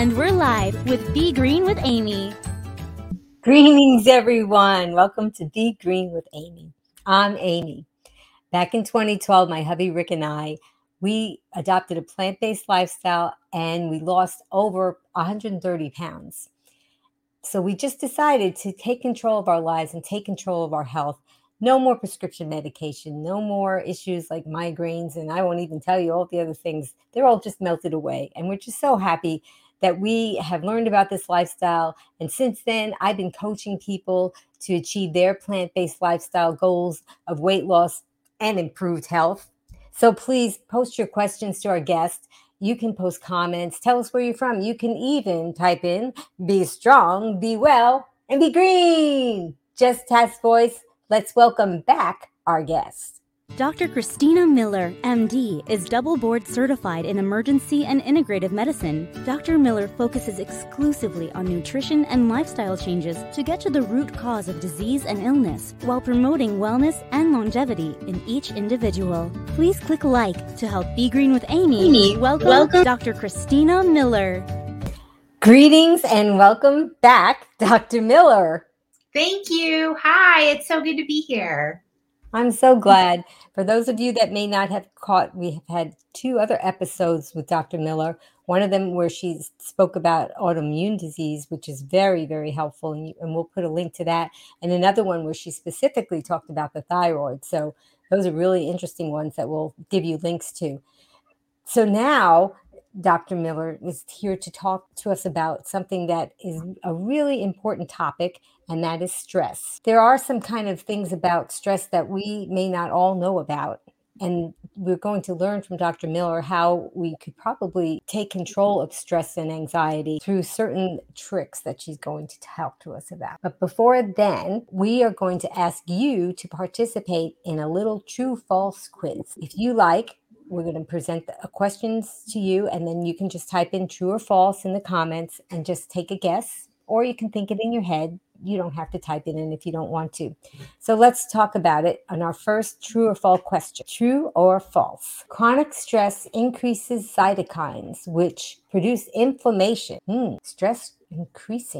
And we're live with Be Green with Amy. Greetings, everyone. Welcome to Be Green with Amy. I'm Amy. Back in 2012, my hubby Rick and I, we adopted a plant-based lifestyle and we lost over 130 pounds. So we just decided to take control of our lives and take control of our health. No more prescription medication, no more issues like migraines, and I won't even tell you all the other things. They're all just melted away. And we're just so happy that we have learned about this lifestyle. And since then, I've been coaching people to achieve their plant-based lifestyle goals of weight loss and improved health. So please post your questions to our guest. You can post comments, tell us where you're from. You can even type in, be strong, be well, and be green. Just Has Voice. Let's welcome back our guest. Dr. Christina Miller, MD, is double board certified in emergency and integrative medicine. Dr. Miller focuses exclusively on nutrition and lifestyle changes to get to the root cause of disease and illness while promoting wellness and longevity in each individual. Please click like to help Be Green with Amy. Welcome Dr. Christina Miller. Greetings and welcome back, Dr. Miller. Thank you. Hi, it's so good to be here. I'm so glad. For those of you that may not have caught, we have had two other episodes with Dr. Miller. One of them where she spoke about autoimmune disease, which is very, very helpful. And we'll put a link to that. And another one where she specifically talked about the thyroid. So those are really interesting ones that we'll give you links to. So now Dr. Miller is here to talk to us about something that is a really important topic, and that is stress. There are some kind of things about stress that we may not all know about, and we're going to learn from Dr. Miller how we could probably take control of stress and anxiety through certain tricks that she's going to talk to us about. But before then, we are going to ask you to participate in a little true/false quiz. If you like, we're going to present the questions to you, and then you can just type in true or false in the comments and just take a guess, or you can think it in your head. You don't have to type it in if you don't want to. So let's talk about it on our first true or false question. True or false? Chronic stress increases cytokines, which produce inflammation. Stress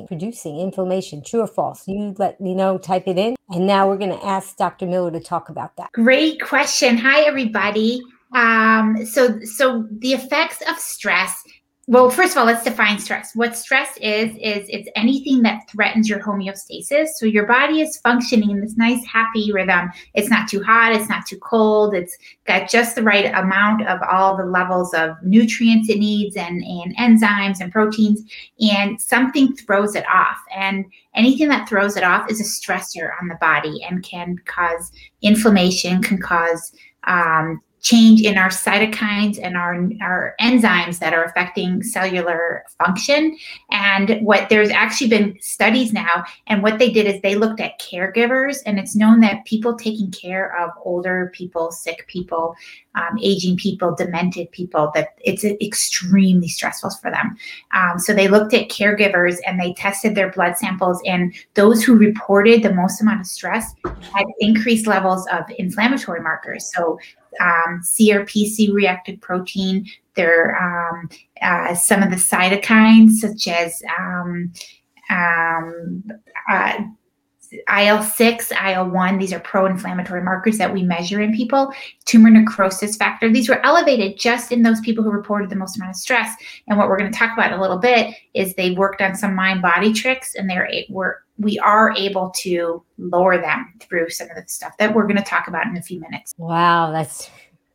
producing inflammation. True or false? You let me know, type it in. And now we're going to ask Dr. Miller to talk about that. Great question. Hi, everybody. So the effects of stress, well, first of all, let's define stress. What stress is it's anything that threatens your homeostasis. So your body is functioning in this nice, happy rhythm. It's not too hot. It's not too cold. It's got just the right amount of all the levels of nutrients it needs and enzymes and proteins, and something throws it off. And anything that throws it off is a stressor on the body and can cause inflammation, can cause change in our cytokines and our enzymes that are affecting cellular function. And what there's actually been studies now, and what they did is they looked at caregivers, and it's known that people taking care of older people, sick people, aging people, demented people, that it's extremely stressful for them. So they looked at caregivers and they tested their blood samples, and those who reported the most amount of stress had increased levels of inflammatory markers. So CRPC reactive protein, some of the cytokines such as IL-6, IL-1, these are pro-inflammatory markers that we measure in people, tumor necrosis factor. These were elevated just in those people who reported the most amount of stress. And what we're going to talk about in a little bit is they worked on some mind-body tricks, and we are able to lower them through some of the stuff that we're going to talk about in a few minutes. Wow, that's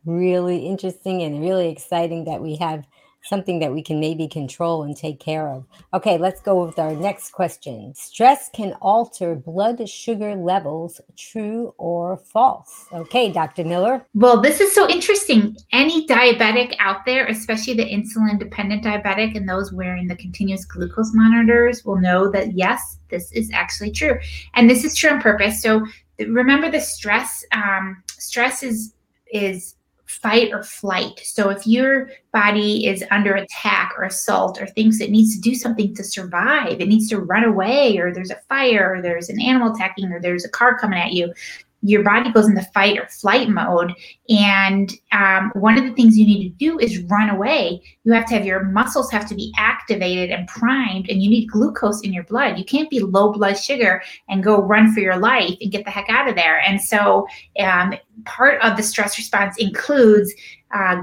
really interesting and really exciting that we have something that we can maybe control and take care of. Okay, let's go with our next question. Stress can alter blood sugar levels, true or false? Okay, Dr. Miller. Well, this is so interesting. Any diabetic out there, especially the insulin-dependent diabetic and those wearing the continuous glucose monitors, will know that, yes, this is actually true. And this is true on purpose. So remember the stress. Stress is fight or flight. So if your body is under attack or assault or thinks it needs to do something to survive, it needs to run away, or there's a fire, or there's an animal attacking, or there's a car coming at you, your body goes in the fight or flight mode. And one of the things you need to do is run away. You have to have your muscles have to be activated and primed, and you need glucose in your blood. You can't be low blood sugar and go run for your life and get the heck out of there. And so part of the stress response includes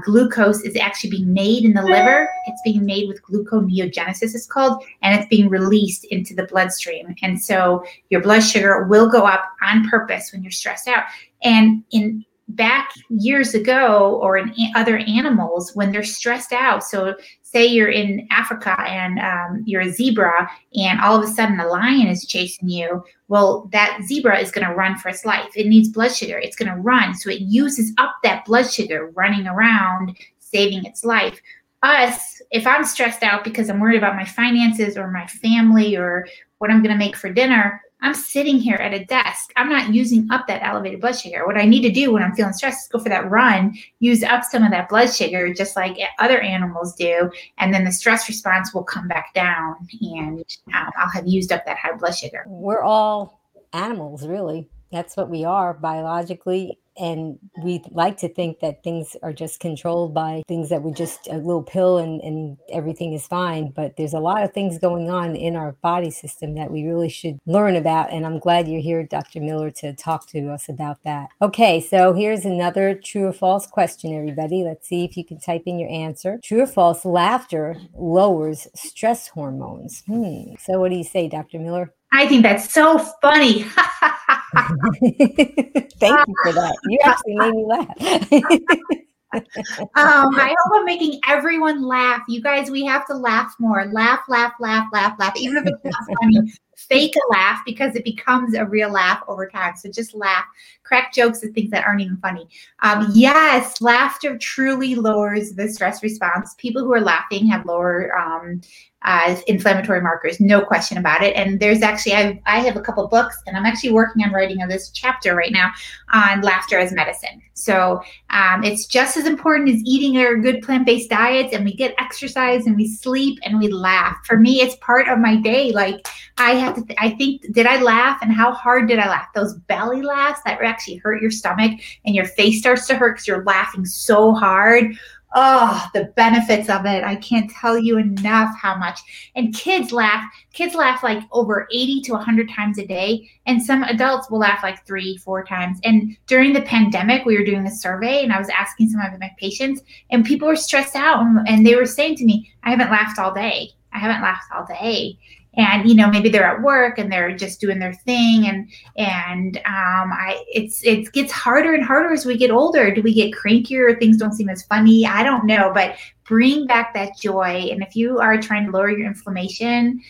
glucose is actually being made in the liver. It's being made with gluconeogenesis, it's called, and it's being released into the bloodstream. And so your blood sugar will go up on purpose when you're stressed out. And in back years ago, or in other animals, when they're stressed out, so say you're in Africa and you're a zebra, and all of a sudden a lion is chasing you, well, that zebra is going to run for its life. It needs blood sugar. It's going to run. So it uses up that blood sugar running around, saving its life. Us, if I'm stressed out because I'm worried about my finances or my family or what I'm going to make for dinner, I'm sitting here at a desk. I'm not using up that elevated blood sugar. What I need to do when I'm feeling stressed is go for that run, use up some of that blood sugar, just like other animals do. And then the stress response will come back down, and I'll have used up that high blood sugar. We're all animals, really. That's what we are biologically. And we like to think that things are just controlled by things that we just a little pill and everything is fine. But there's a lot of things going on in our body system that we really should learn about. And I'm glad you're here, Dr. Miller, to talk to us about that. Okay, so here's another true or false question, everybody. Let's see if you can type in your answer. True or false, laughter lowers stress hormones. So what do you say, Dr. Miller? I think that's so funny. Thank you for that. You actually made me laugh. I hope I'm making everyone laugh. You guys, we have to laugh more. Laugh. Even if it's not funny, fake a laugh, because it becomes a real laugh over time. So just laugh. Crack jokes at things that aren't even funny. Yes, laughter truly lowers the stress response. People who are laughing have lower inflammatory markers, no question about it. And there's actually, I have a couple books, and I'm actually working on writing on this chapter right now on laughter as medicine. So it's just as important as eating our good plant-based diets, and we get exercise and we sleep and we laugh. For me, it's part of my day. Like I have to, I think, did I laugh, and how hard did I laugh? Those belly laughs that actually hurt your stomach and your face starts to hurt because you're laughing so hard. Oh, the benefits of it. I can't tell you enough how much. And kids laugh. Kids laugh like over 80 to 100 times a day. And some adults will laugh like 3-4 times. And during the pandemic, we were doing a survey, and I was asking some of my patients, and people were stressed out, and they were saying to me, I haven't laughed all day. And, you know, maybe they're at work and they're just doing their thing. It gets harder and harder as we get older. Do we get crankier? Things don't seem as funny. I don't know, but bring back that joy. And if you are trying to lower your inflammation,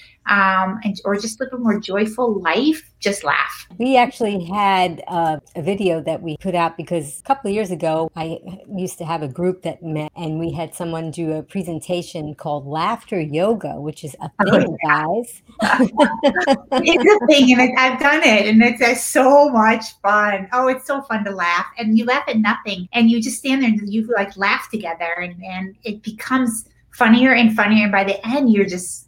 or just live a more joyful life, just laugh. We actually had a video that we put out because a couple of years ago, I used to have a group that met, and we had someone do a presentation called Laughter Yoga, which is a thing, guys. It's a thing, and I've done it, and it's so much fun. Oh, it's so fun to laugh, and you laugh at nothing, and you just stand there and you like laugh together, and it becomes funnier and funnier. And by the end,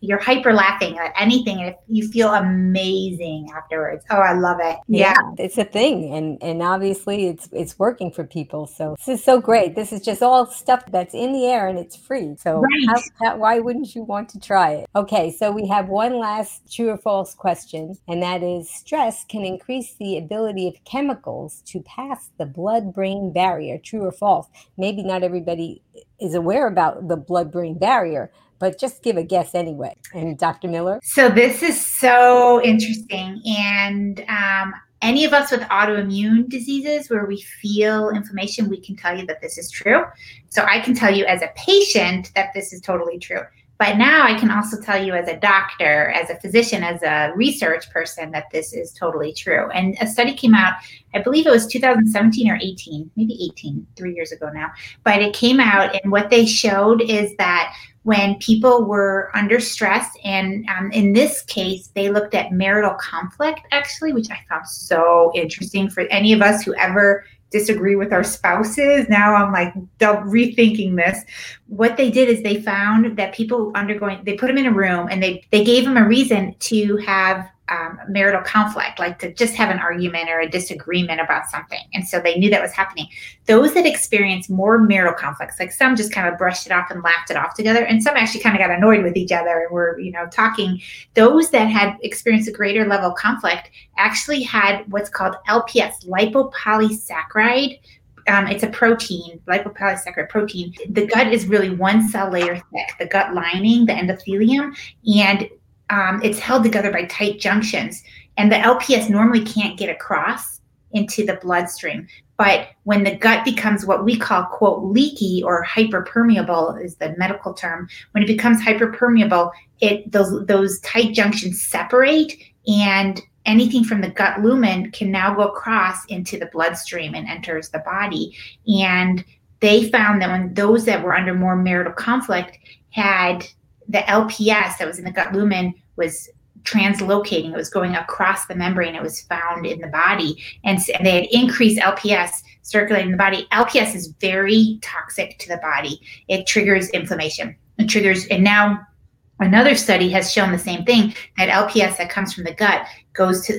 you're hyper laughing at anything. And you feel amazing afterwards. Oh, I love it. Yeah, it's a thing. And obviously it's working for people. So this is so great. This is just all stuff that's in the air, and it's free. So right. Why wouldn't you want to try it? Okay. So we have one last true or false question, and that is stress can increase the ability of chemicals to pass the blood-brain barrier. True or false? Maybe not everybody is aware about the blood-brain barrier, but just give a guess anyway. And Dr. Miller? So this is so interesting. And any of us with autoimmune diseases where we feel inflammation, we can tell you that this is true. So I can tell you as a patient that this is totally true. But now I can also tell you as a doctor, as a physician, as a research person that this is totally true. And a study came out, I believe it was 2017 or 18, maybe 18, 3 years ago now. But it came out, and what they showed is that when people were under stress, and in this case, they looked at marital conflict, actually, which I found so interesting for any of us who ever disagree with our spouses. Now I'm like rethinking this. What they did is they found that people they put them in a room, and they gave them a reason to have marital conflict, like to just have an argument or a disagreement about something. And so they knew that was happening. Those that experienced more marital conflicts, like some just kind of brushed it off and laughed it off together. And some actually kind of got annoyed with each other and were, you know, talking. Those that had experienced a greater level of conflict actually had what's called LPS, lipopolysaccharide. It's a protein, lipopolysaccharide protein. The gut is really one cell layer thick, the gut lining, the endothelium, and it's held together by tight junctions. And the LPS normally can't get across into the bloodstream. But when the gut becomes what we call, quote, leaky or hyperpermeable is the medical term, when it becomes hyperpermeable, those tight junctions separate, and anything from the gut lumen can now go across into the bloodstream and enters the body. And they found that when those that were under more marital conflict had the LPS that was in the gut lumen was translocating. It was going across the membrane. It was found in the body. And they had increased LPS circulating in the body. LPS is very toxic to the body. It triggers inflammation. It triggers, and now another study has shown the same thing, that LPS that comes from the gut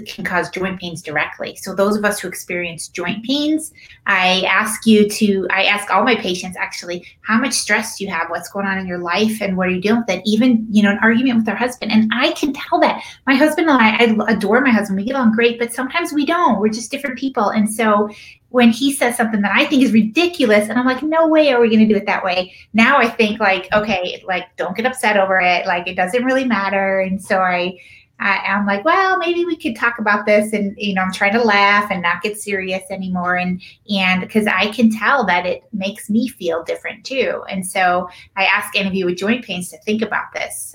can cause joint pains directly. So those of us who experience joint pains, I ask all my patients actually, how much stress do you have? What's going on in your life? And what are you dealing with? That even, you know, an argument with their husband. And I can tell that my husband and I adore my husband. We get along great, but sometimes we don't. We're just different people. And so when he says something that I think is ridiculous and I'm like, no way are we going to do it that way. Now I think like, okay, like don't get upset over it. Like it doesn't really matter. And so I'm like, well, maybe we could talk about this. And, you know, I'm trying to laugh and not get serious anymore. And because I can tell that it makes me feel different too. And so I ask any of you with joint pains to think about this.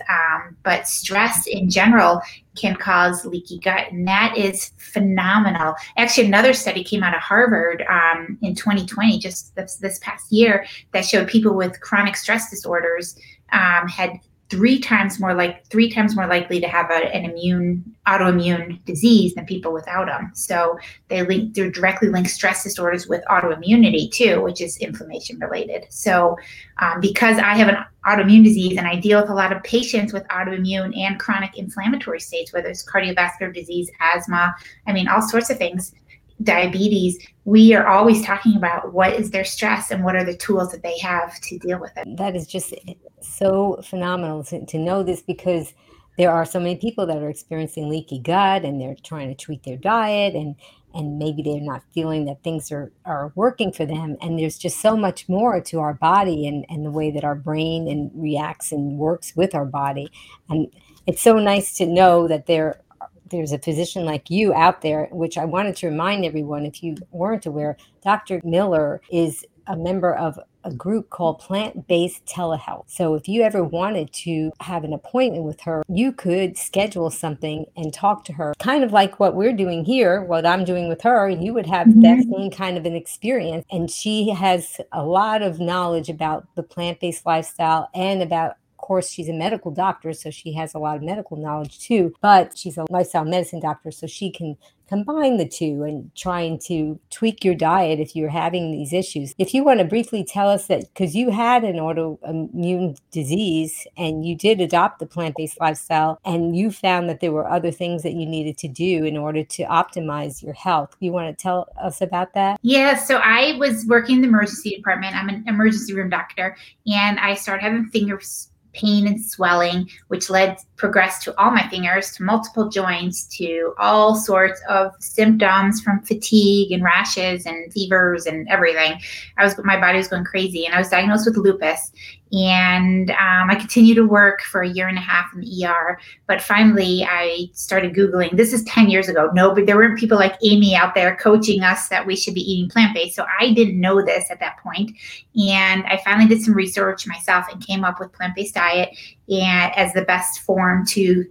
But stress in general can cause leaky gut. And that is phenomenal. Actually, another study came out of Harvard in 2020, just this past year, that showed people with chronic stress disorders had three times more likely to have an autoimmune disease than people without them. So they directly link stress disorders with autoimmunity too, which is inflammation related. So because I have an autoimmune disease and I deal with a lot of patients with autoimmune and chronic inflammatory states, whether it's cardiovascular disease, asthma, I mean, all sorts of things, diabetes, we are always talking about what is their stress and what are the tools that they have to deal with it. That is just so phenomenal to know this, because there are so many people that are experiencing leaky gut and they're trying to tweak their diet and maybe they're not feeling that things are working for them. And there's just so much more to our body and the way that our brain and reacts and works with our body. And it's so nice to know that there's a physician like you out there, which I wanted to remind everyone, if you weren't aware, Dr. Miller is a member of a group called Plant-Based Telehealth. So if you ever wanted to have an appointment with her, you could schedule something and talk to her, kind of like what we're doing here, what I'm doing with her. You would have that same kind of an experience. And she has a lot of knowledge about the plant-based lifestyle and about, of course, she's a medical doctor, so she has a lot of medical knowledge too, but she's a lifestyle medicine doctor, so she can combine the two and trying to tweak your diet if you're having these issues. If you want to briefly tell us that, because you had an autoimmune disease and you did adopt the plant-based lifestyle and you found that there were other things that you needed to do in order to optimize your health. You want to tell us about that? Yeah, so I was working in the emergency department. I'm an emergency room doctor, and I started having pain and swelling, which progressed to all my fingers, to multiple joints, to all sorts of symptoms from fatigue and rashes and fevers and everything. My body was going crazy, and I was diagnosed with lupus. And I continued to work for a year and a half in the ER. But finally, I started Googling. This is 10 years ago. No, but there weren't people like Amy out there coaching us that we should be eating plant-based. So I didn't know this at that point. And I finally did some research myself and came up with plant-based diet and as the best form to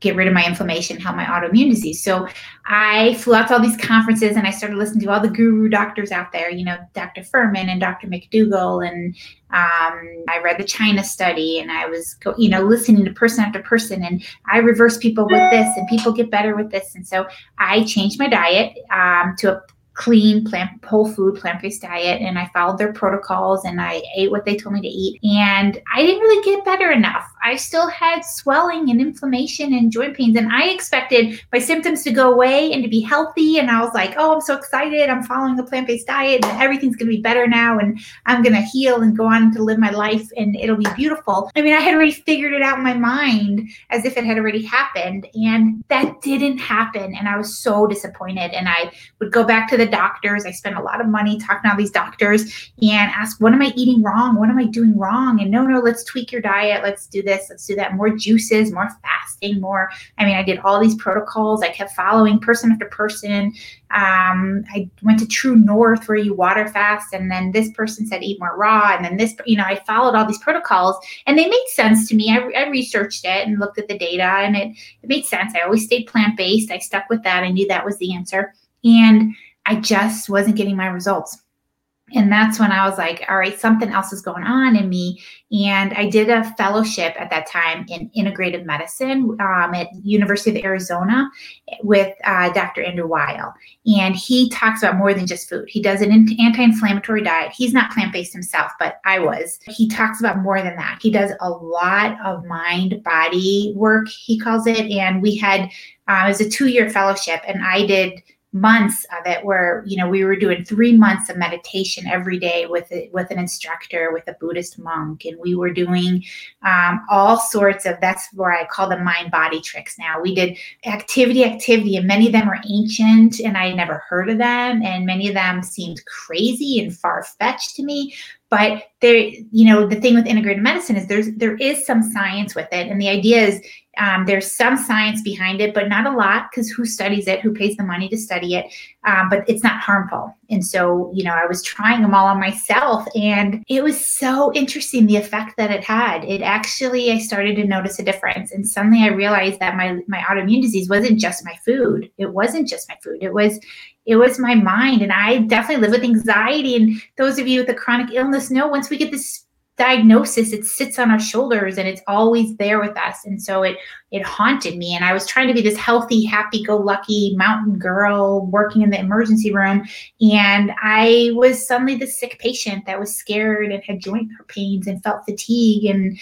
get rid of my inflammation, help my autoimmune disease. So I flew out to all these conferences and I started listening to all the guru doctors out there, you know, Dr. Fuhrman and Dr. McDougall. And I read the China Study, and I was, you know, listening to person after person, and I reverse people with this and people get better with this. And so I changed my diet to a clean, whole food, plant-based diet, and I followed their protocols and I ate what they told me to eat. And I didn't really get better enough. I still had swelling and inflammation and joint pains. And I expected my symptoms to go away and to be healthy. And I was like, oh, I'm so excited. I'm following a plant-based diet and everything's going to be better now. And I'm going to heal and go on to live my life and it'll be beautiful. I mean, I had already figured it out in my mind as if it had already happened. And that didn't happen. And I was so disappointed. And I would go back to the doctors. I spent a lot of money talking to all these doctors and ask, what am I eating wrong? What am I doing wrong? And no, let's tweak your diet. Let's do this. Let's do that. More juices, more fasting, more. I mean, I did all these protocols. I kept following person after person. I went to True North where you water fast. And then this person said, eat more raw. And then this, I followed all these protocols and they made sense to me. I researched it and looked at the data and it made sense. I always stayed plant-based. I stuck with that. I knew that was the answer. And I just wasn't getting my results. And that's when I was like, all right, something else is going on in me. And I did a fellowship at that time in integrative medicine at University of Arizona with Dr. Andrew Weil. And he talks about more than just food. He does an anti-inflammatory diet. He's not plant-based himself, but I was. He talks about more than that. He does a lot of mind-body work, he calls it. And we had, it was a 2-year fellowship, and I did months of it where, we were doing 3 months of meditation every day with an instructor, with a Buddhist monk. And we were doing all sorts of, that's where I call them mind body tricks now. We did activity, and many of them are ancient and I never heard of them. And many of them seemed crazy and far fetched to me. But there, the thing with integrated medicine is there is some science with it. And the idea is there's some science behind it, but not a lot, because who studies it, who pays the money to study it, but it's not harmful. And so, I was trying them all on myself and it was so interesting, the effect that it had. It actually, I started to notice a difference. And suddenly I realized that my autoimmune disease wasn't just my food. It wasn't just my food. It was my mind. And I definitely live with anxiety. And those of you with a chronic illness know once we get this diagnosis, it sits on our shoulders and it's always there with us. And so it haunted me. And I was trying to be this healthy, happy-go-lucky mountain girl working in the emergency room. And I was suddenly the sick patient that was scared and had joint pains and felt fatigue and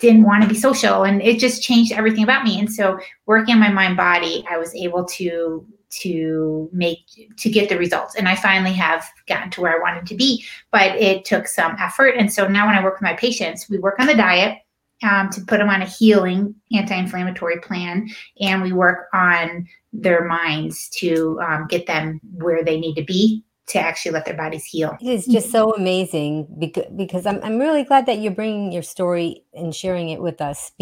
didn't want to be social. And it just changed everything about me. And so working on my mind-body, I was able to get the results. And I finally have gotten to where I wanted to be, but it took some effort. And so now when I work with my patients, we work on the diet to put them on a healing anti-inflammatory plan. And we work on their minds to get them where they need to be to actually let their bodies heal. It is just so amazing because I'm really glad that you're bringing your story and sharing it with us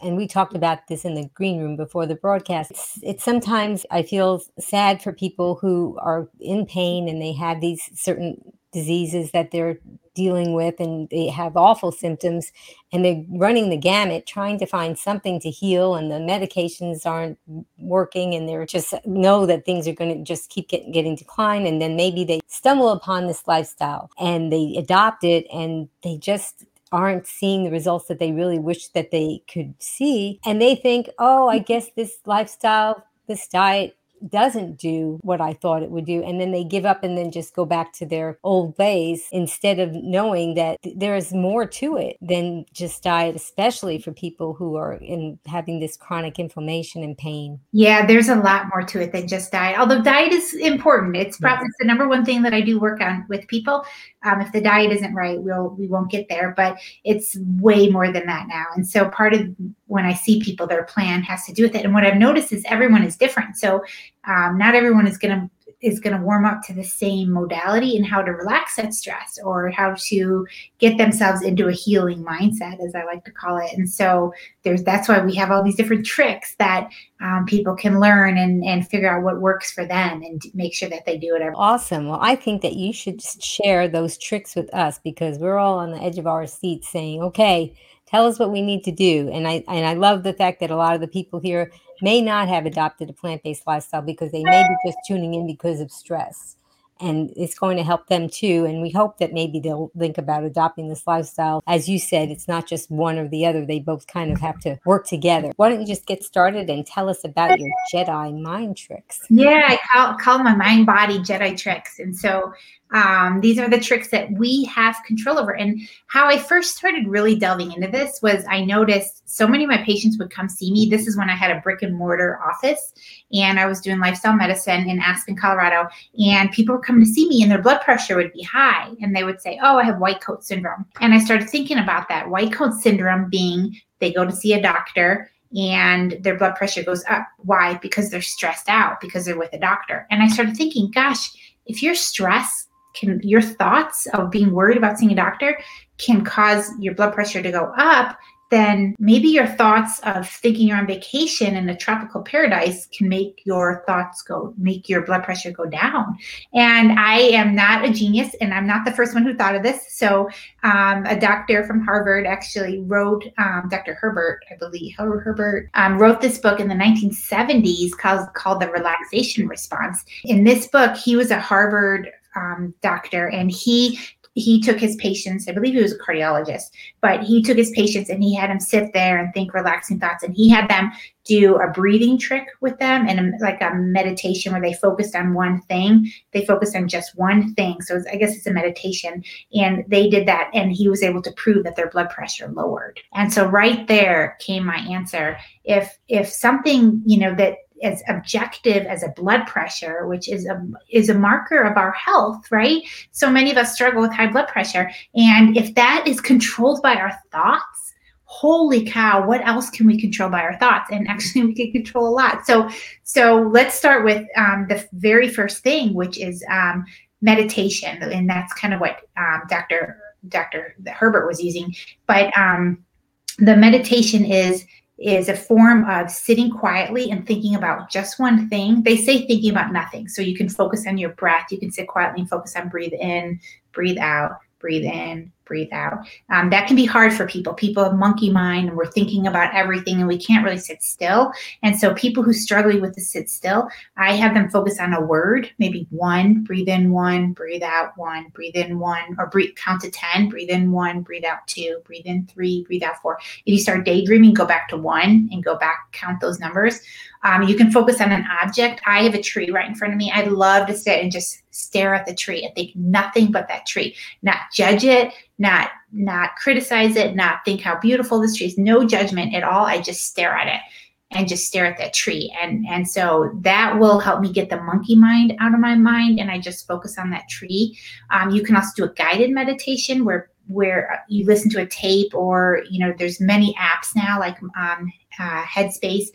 and we talked about this in the green room before the broadcast. It's sometimes I feel sad for people who are in pain and they have these certain diseases that they're dealing with and they have awful symptoms and they're running the gamut trying to find something to heal and the medications aren't working and they're just know that things are going to just keep getting declined, and then maybe they stumble upon this lifestyle and they adopt it and they just aren't seeing the results that they really wish that they could see, and they think, oh, I guess this lifestyle, this diet doesn't do what I thought it would do. And then they give up and then just go back to their old ways instead of knowing that there is more to it than just diet, especially for people who are having this chronic inflammation and pain. Yeah, there's a lot more to it than just diet. Although diet is important. It's probably the number one thing that I do work on with people. If the diet isn't right, we won't get there, but it's way more than that now. And so part of when I see people, their plan has to do with it. And what I've noticed is everyone is different. So not everyone is going to warm up to the same modality and how to relax that stress or how to get themselves into a healing mindset, as I like to call it. And so that's why we have all these different tricks that people can learn and figure out what works for them and make sure that they do it. Awesome. Well, I think that you should just share those tricks with us because we're all on the edge of our seats saying, okay, tell us what we need to do. And I love the fact that a lot of the people here may not have adopted a plant-based lifestyle because they may be just tuning in because of stress. and it's going to help them too. And we hope that maybe they'll think about adopting this lifestyle. As you said, it's not just one or the other. They both kind of have to work together. Why don't you just get started and tell us about your Jedi mind tricks? Yeah, I call my mind body Jedi tricks. And so these are the tricks that we have control over. And how I first started really delving into this was I noticed so many of my patients would come see me. This is when I had a brick and mortar office and I was doing lifestyle medicine in Aspen, Colorado, and people were coming to see me and their blood pressure would be high. And they would say, oh, I have white coat syndrome. And I started thinking about that. White coat syndrome being they go to see a doctor and their blood pressure goes up. Why? Because they're stressed out, because they're with a doctor. And I started thinking, gosh, if you're stressed, your thoughts of being worried about seeing a doctor can cause your blood pressure to go up, then maybe your thoughts of thinking you're on vacation in a tropical paradise can make your thoughts go, make your blood pressure go down. And I am not a genius and I'm not the first one who thought of this. So a doctor from Harvard actually wrote, Dr. Herbert, I believe, Herbert wrote this book in the 1970s called The Relaxation Response. In this book, he was a Harvard doctor and he took his patients, I believe he was a cardiologist, but he took his patients and he had them sit there and think relaxing thoughts. And he had them do a breathing trick with them and like a meditation where they focused on one thing. They focused on just one thing. So I guess it's a meditation. And they did that. And he was able to prove that their blood pressure lowered. And so right there came my answer. If something, you know, that as objective as a blood pressure, which is a marker of our health, right? So many of us struggle with high blood pressure. And if that is controlled by our thoughts, holy cow, what else can we control by our thoughts? And actually we can control a lot. So let's start with the very first thing, which is meditation. And that's kind of what Dr. Herbert was using. But the meditation is a form of sitting quietly and thinking about just one thing. They say thinking about nothing. So you can focus on your breath. You can sit quietly and focus on breathe in, breathe out, breathe in, breathe out. That can be hard for people. People have monkey mind and we're thinking about everything and we can't really sit still. And so people who struggle with the sit still, I have them focus on a word, maybe one, breathe in one, breathe out one, breathe in one, or count to 10, breathe in one, breathe out two, breathe in three, breathe out four. If you start daydreaming, go back to one and go back, count those numbers. You can focus on an object. I have a tree right in front of me. I love to sit and just stare at the tree and think nothing but that tree, not judge it, not criticize it, not think how beautiful this tree is, no judgment at all. I just stare at it and just stare at that tree. And so that will help me get the monkey mind out of my mind. And I just focus on that tree. You can also do a guided meditation where you listen to a tape or, you know, there's many apps now like Headspace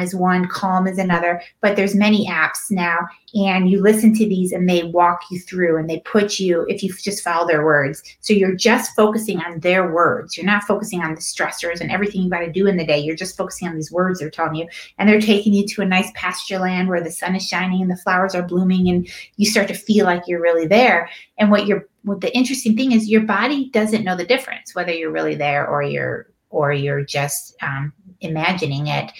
is one, Calm is another, but there's many apps now and you listen to these and they walk you through and they put you, if you just follow their words. So you're just focusing on their words. You're not focusing on the stressors and everything you got to do in the day. You're just focusing on these words they're telling you and they're taking you to a nice pasture land where the sun is shining and the flowers are blooming and you start to feel like you're really there. And what the interesting thing is your body doesn't know the difference, whether you're really there or you're just imagining it,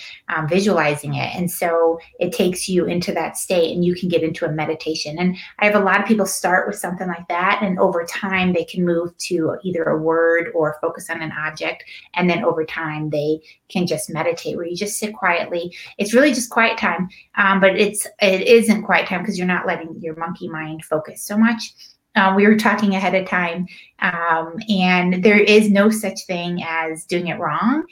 visualizing it. And so it takes you into that state and you can get into a meditation. And I have a lot of people start with something like that. And over time, they can move to either a word or focus on an object. And then over time, they can just meditate where you just sit quietly. It's really just quiet time, but it isn't quiet time because you're not letting your monkey mind focus so much. We were talking ahead of time, and there is no such thing as doing it wrong.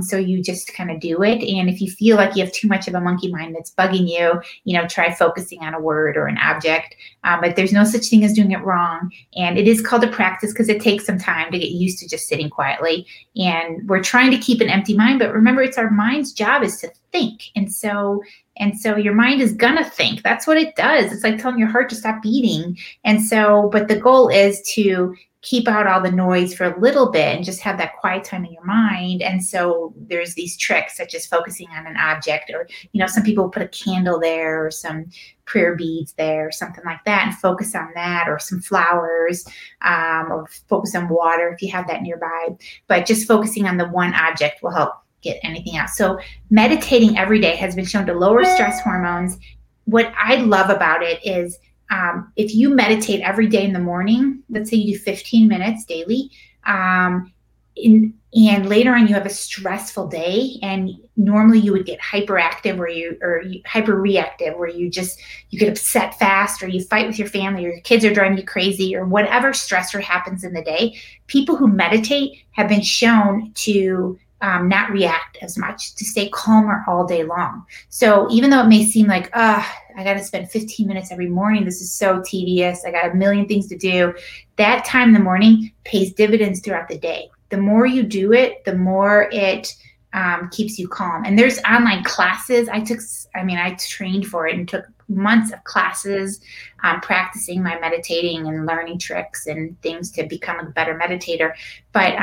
So you just kind of do it. And if you feel like you have too much of a monkey mind that's bugging you, you know, try focusing on a word or an object. But there's no such thing as doing it wrong. And it is called a practice because it takes some time to get used to just sitting quietly. And we're trying to keep an empty mind. But remember, it's our mind's job is to think. And so your mind is going to think. That's what it does. It's like telling your heart to stop beating. And so, but the goal is to keep out all the noise for a little bit and just have that quiet time in your mind. And so there's these tricks such as focusing on an object or, you know, some people put a candle there or some prayer beads there or something like that and focus on that or some flowers or focus on water if you have that nearby. But just focusing on the one object will help get anything out. So meditating every day has been shown to lower stress hormones. What I love about it is If you meditate every day in the morning, let's say you do 15 minutes daily, and later on you have a stressful day, and normally you would get hyperactive or hyper reactive, where you get upset fast, or you fight with your family, or your kids are driving you crazy, or whatever stressor happens in the day. People who meditate have been shown to not react as much, to stay calmer all day long. So even though it may seem like, I got to spend 15 minutes every morning, this is so tedious, I got a million things to do, that time in the morning pays dividends throughout the day. The more you do it, the more it keeps you calm. And there's online classes. I trained for it and took months of classes practicing my meditating and learning tricks and things to become a better meditator. But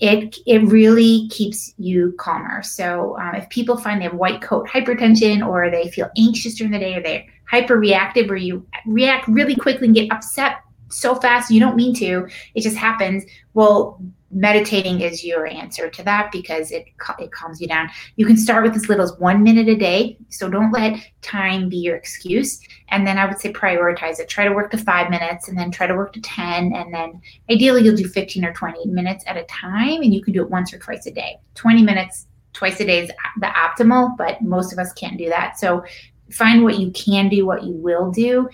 it really keeps you calmer. So if people find they have white coat hypertension, or they feel anxious during the day, or they're hyper reactive, or you react really quickly and get upset so fast, you don't mean to, it just happens. Well, meditating is your answer to that, because it calms you down. You can start with as little as 1 minute a day. So don't let time be your excuse. And then I would say prioritize it. Try to work to 5 minutes, and then try to work to 10. And then ideally you'll do 15 or 20 minutes at a time, and you can do it once or twice a day. 20 minutes twice a day is the optimal, but most of us can't do that. So find what you can do, what you will do.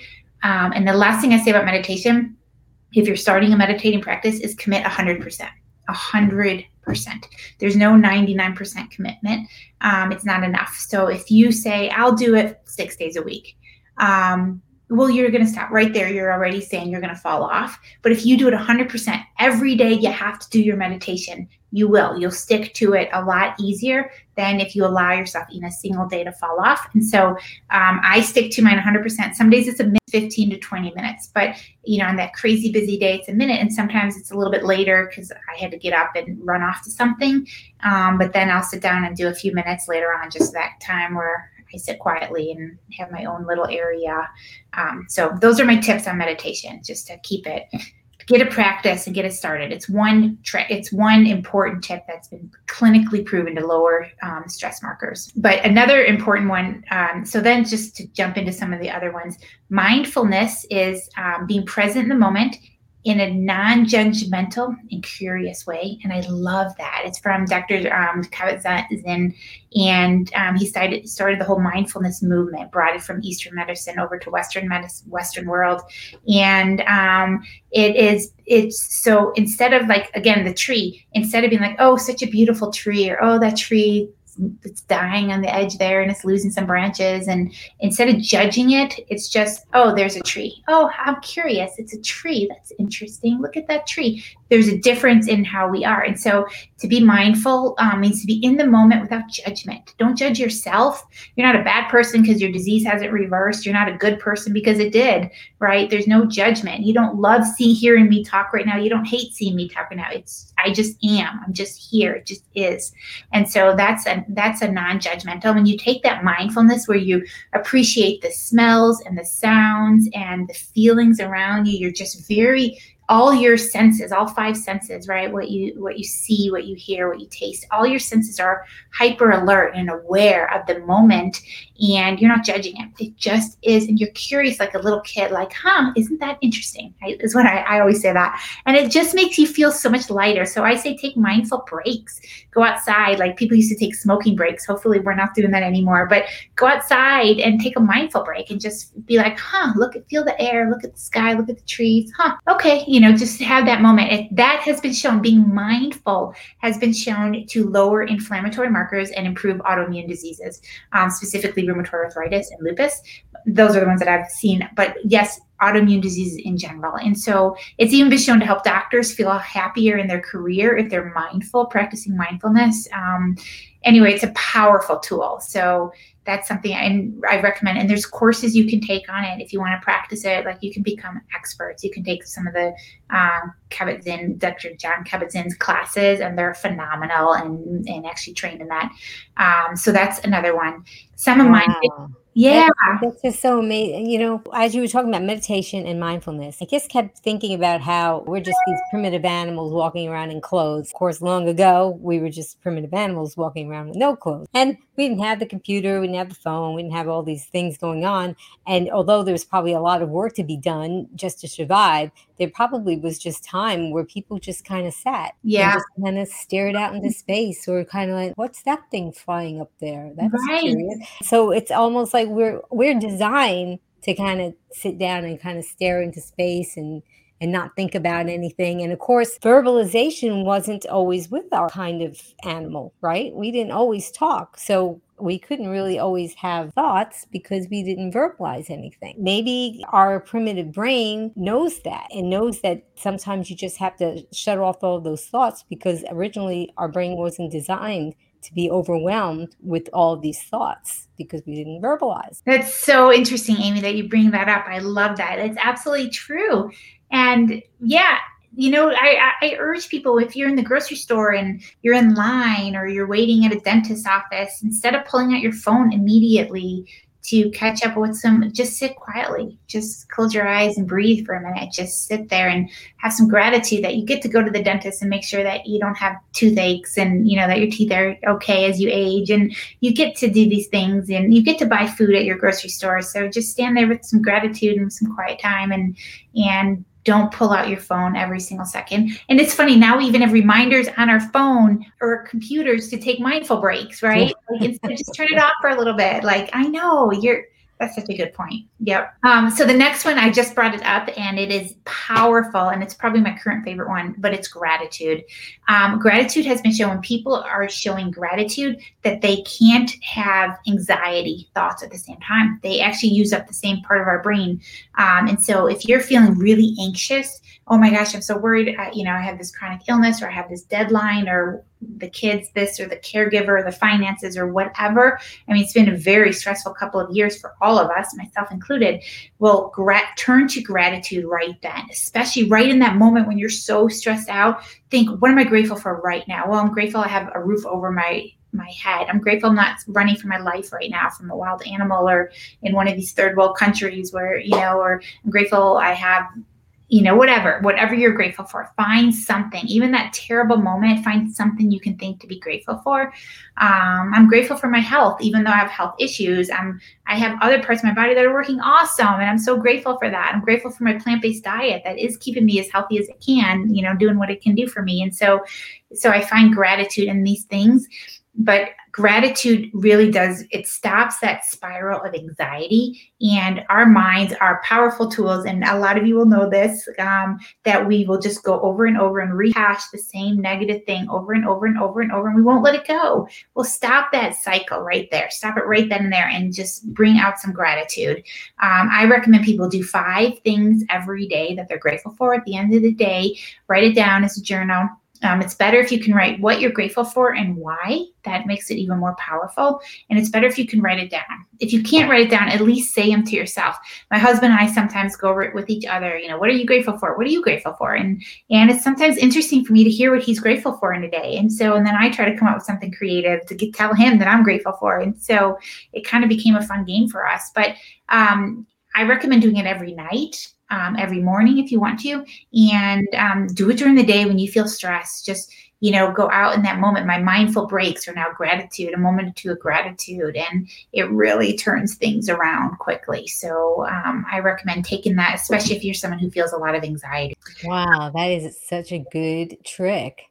And the last thing I say about meditation, if you're starting a meditating practice, is commit 100%. 100%. There's no 99% commitment. It's not enough. So if you say, I'll do it 6 days a week, well, you're going to stop right there. You're already saying you're going to fall off. But if you do it 100% every day, you have to do your meditation, you will. You'll stick to it a lot easier than if you allow yourself in a single day to fall off. And so I stick to mine 100%. Some days it's 15 to 20 minutes, but on that crazy busy day, it's a minute. And sometimes it's a little bit later because I had to get up and run off to something. But then I'll sit down and do a few minutes later on, just that time where I sit quietly and have my own little area. So those are my tips on meditation, just to keep it, get a practice and get it started. It's one important tip that's been clinically proven to lower stress markers. But another important one, so then just to jump into some of the other ones, mindfulness is being present in the moment in a non-judgmental and curious way. And I love that. It's from Dr. Kabat-Zinn, and he started the whole mindfulness movement, brought it from Eastern medicine over to Western medicine, Western world. And it's so, instead of like, again, the tree, instead of being like, oh, such a beautiful tree, or oh, that tree, it's dying on the edge there and it's losing some branches. And instead of judging it, it's just, oh, there's a tree. Oh, I'm curious. It's a tree. That's interesting. Look at that tree. There's a difference in how we are. And so to be mindful means to be in the moment without judgment. Don't judge yourself. You're not a bad person because your disease hasn't reversed. You're not a good person because it did, right? There's no judgment. You don't love hearing me talk right now. You don't hate seeing me talk right now. I just am. I'm just here. It just is. And so that's a non-judgmental. When you take that mindfulness where you appreciate the smells and the sounds and the feelings around you, you're just all your senses, all five senses, right? What you see, what you hear, what you taste, all your senses are hyper alert and aware of the moment, and you're not judging it. It just is. And you're curious like a little kid, like, isn't that interesting? Is what I always say that. And it just makes you feel so much lighter. So I say, take mindful breaks, go outside. Like people used to take smoking breaks. Hopefully we're not doing that anymore, but go outside and take a mindful break and just be like, look, feel the air, look at the sky, look at the trees. Okay. Just have that moment. That has been shown, being mindful has been shown to lower inflammatory markers and improve autoimmune diseases, specifically rheumatoid arthritis and lupus. Those are the ones that I've seen, but yes, autoimmune diseases in general. And so it's even been shown to help doctors feel happier in their career if they're mindful, practicing mindfulness. Anyway, it's a powerful tool. So that's something I recommend. And there's courses you can take on it if you want to practice it. Like you can become experts. You can take some of the Dr. John Kabat-Zinn's classes, and they're phenomenal and actually trained in that. So that's another one. Some of mine Yeah. That's just so amazing. You know, as you were talking about meditation and mindfulness, I just kept thinking about how we're just these primitive animals walking around in clothes. Of course, long ago, we were just primitive animals walking around with no clothes. And we didn't have the computer, we didn't have the phone, we didn't have all these things going on. And although there was probably a lot of work to be done just to survive, there probably was just time where people just kind of sat. Yeah. And just kind of stared out into space, or kind of like, what's that thing flying up there? That's right. Curious. So it's almost like we're designed to kind of sit down and kind of stare into space and not think about anything. And of course, verbalization wasn't always with our kind of animal, right? We didn't always talk. So we couldn't really always have thoughts because we didn't verbalize anything. Maybe our primitive brain knows that, and knows that sometimes you just have to shut off all those thoughts, because originally our brain wasn't designed to be overwhelmed with all these thoughts because we didn't verbalize. That's so interesting, Amy, that you bring that up. I love that. It's absolutely true. And yeah, you know, I urge people, if you're in the grocery store and you're in line or you're waiting at a dentist's office, instead of pulling out your phone immediately to catch up with some, just sit quietly, just close your eyes and breathe for a minute, just sit there and have some gratitude that you get to go to the dentist and make sure that you don't have toothaches, and you know that your teeth are okay as you age, and you get to do these things, and you get to buy food at your grocery store. So just stand there with some gratitude and some quiet time, and don't pull out your phone every single second. And it's funny, now we even have reminders on our phone or computers to take mindful breaks, right? Like, instead of just turn it off for a little bit. Like, I know you're, that's such a good point. Yep. So the next one, I just brought it up, and it is powerful, and it's probably my current favorite one, but it's gratitude. Gratitude has been shown, people are showing gratitude, that they can't have anxiety thoughts at the same time. They actually use up the same part of our brain. And so if you're feeling really anxious, oh my gosh, I'm so worried, I have this chronic illness, or I have this deadline, or the kids, this, or the caregiver, or the finances, or whatever. I mean, it's been a very stressful couple of years for all of us, myself included. Well, turn to gratitude right then, especially right in that moment when you're so stressed out. Think, what am I grateful for right now? Well, I'm grateful I have a roof over my head. I'm grateful I'm not running for my life right now from a wild animal, or in one of these third world countries where, or I'm grateful I have, whatever you're grateful for. Find something, even that terrible moment, find something you can think to be grateful for. I'm grateful for my health, even though I have health issues. I have other parts of my body that are working awesome, and I'm so grateful for that. I'm grateful for my plant-based diet that is keeping me as healthy as it can, doing what it can do for me. And so I find gratitude in these things. But gratitude really does, it stops that spiral of anxiety, and our minds are powerful tools. And a lot of you will know this, that we will just go over and over and rehash the same negative thing over and over and over and over, and we won't let it go. Well, stop that cycle right there. Stop it right then and there, and just bring out some gratitude. I recommend people do 5 things every day that they're grateful for. At the end of the day, write it down as a journal. It's better if you can write what you're grateful for and why. That makes it even more powerful. And it's better if you can write it down. If you can't write it down, at least say them to yourself. My husband and I sometimes go over it with each other. What are you grateful for? What are you grateful for? And it's sometimes interesting for me to hear what he's grateful for in a day. And then I try to come up with something creative to tell him that I'm grateful for. And so it kind of became a fun game for us. But I recommend doing it every night. Every morning if you want to, and do it during the day when you feel stressed. Just, go out in that moment. My mindful breaks are now gratitude, a moment or two of gratitude, and it really turns things around quickly. So I recommend taking that, especially if you're someone who feels a lot of anxiety. Wow, that is such a good trick.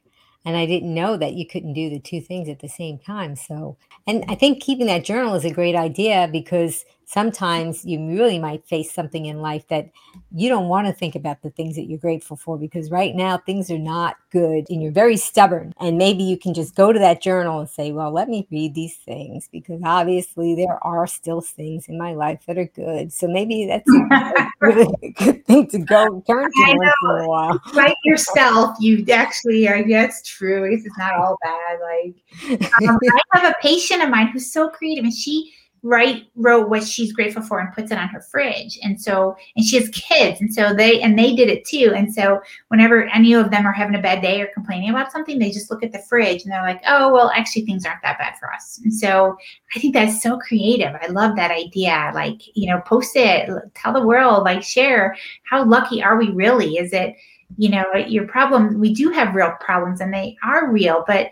And I didn't know that you couldn't do the 2 things at the same time. So, and I think keeping that journal is a great idea, because sometimes you really might face something in life that you don't want to think about the things that you're grateful for, because right now things are not good and you're very stubborn. And maybe you can just go to that journal and say, well, let me read these things, because obviously there are still things in my life that are good. So maybe that's a really good thing to go turn to once in a while. Like yourself, you actually are. Yes, true. It's not all bad. Like I have a patient of mine who's so creative, and she wrote what she's grateful for and puts it on her fridge. And so, and she has kids, and so they did it too. And so whenever any of them are having a bad day or complaining about something, they just look at the fridge and they're like, oh, well, actually things aren't that bad for us. And so I think that's so creative. I love that idea. Like, you know, post it, tell the world, like share, how lucky are we really? Is it, you know, your problem? We do have real problems and they are real, but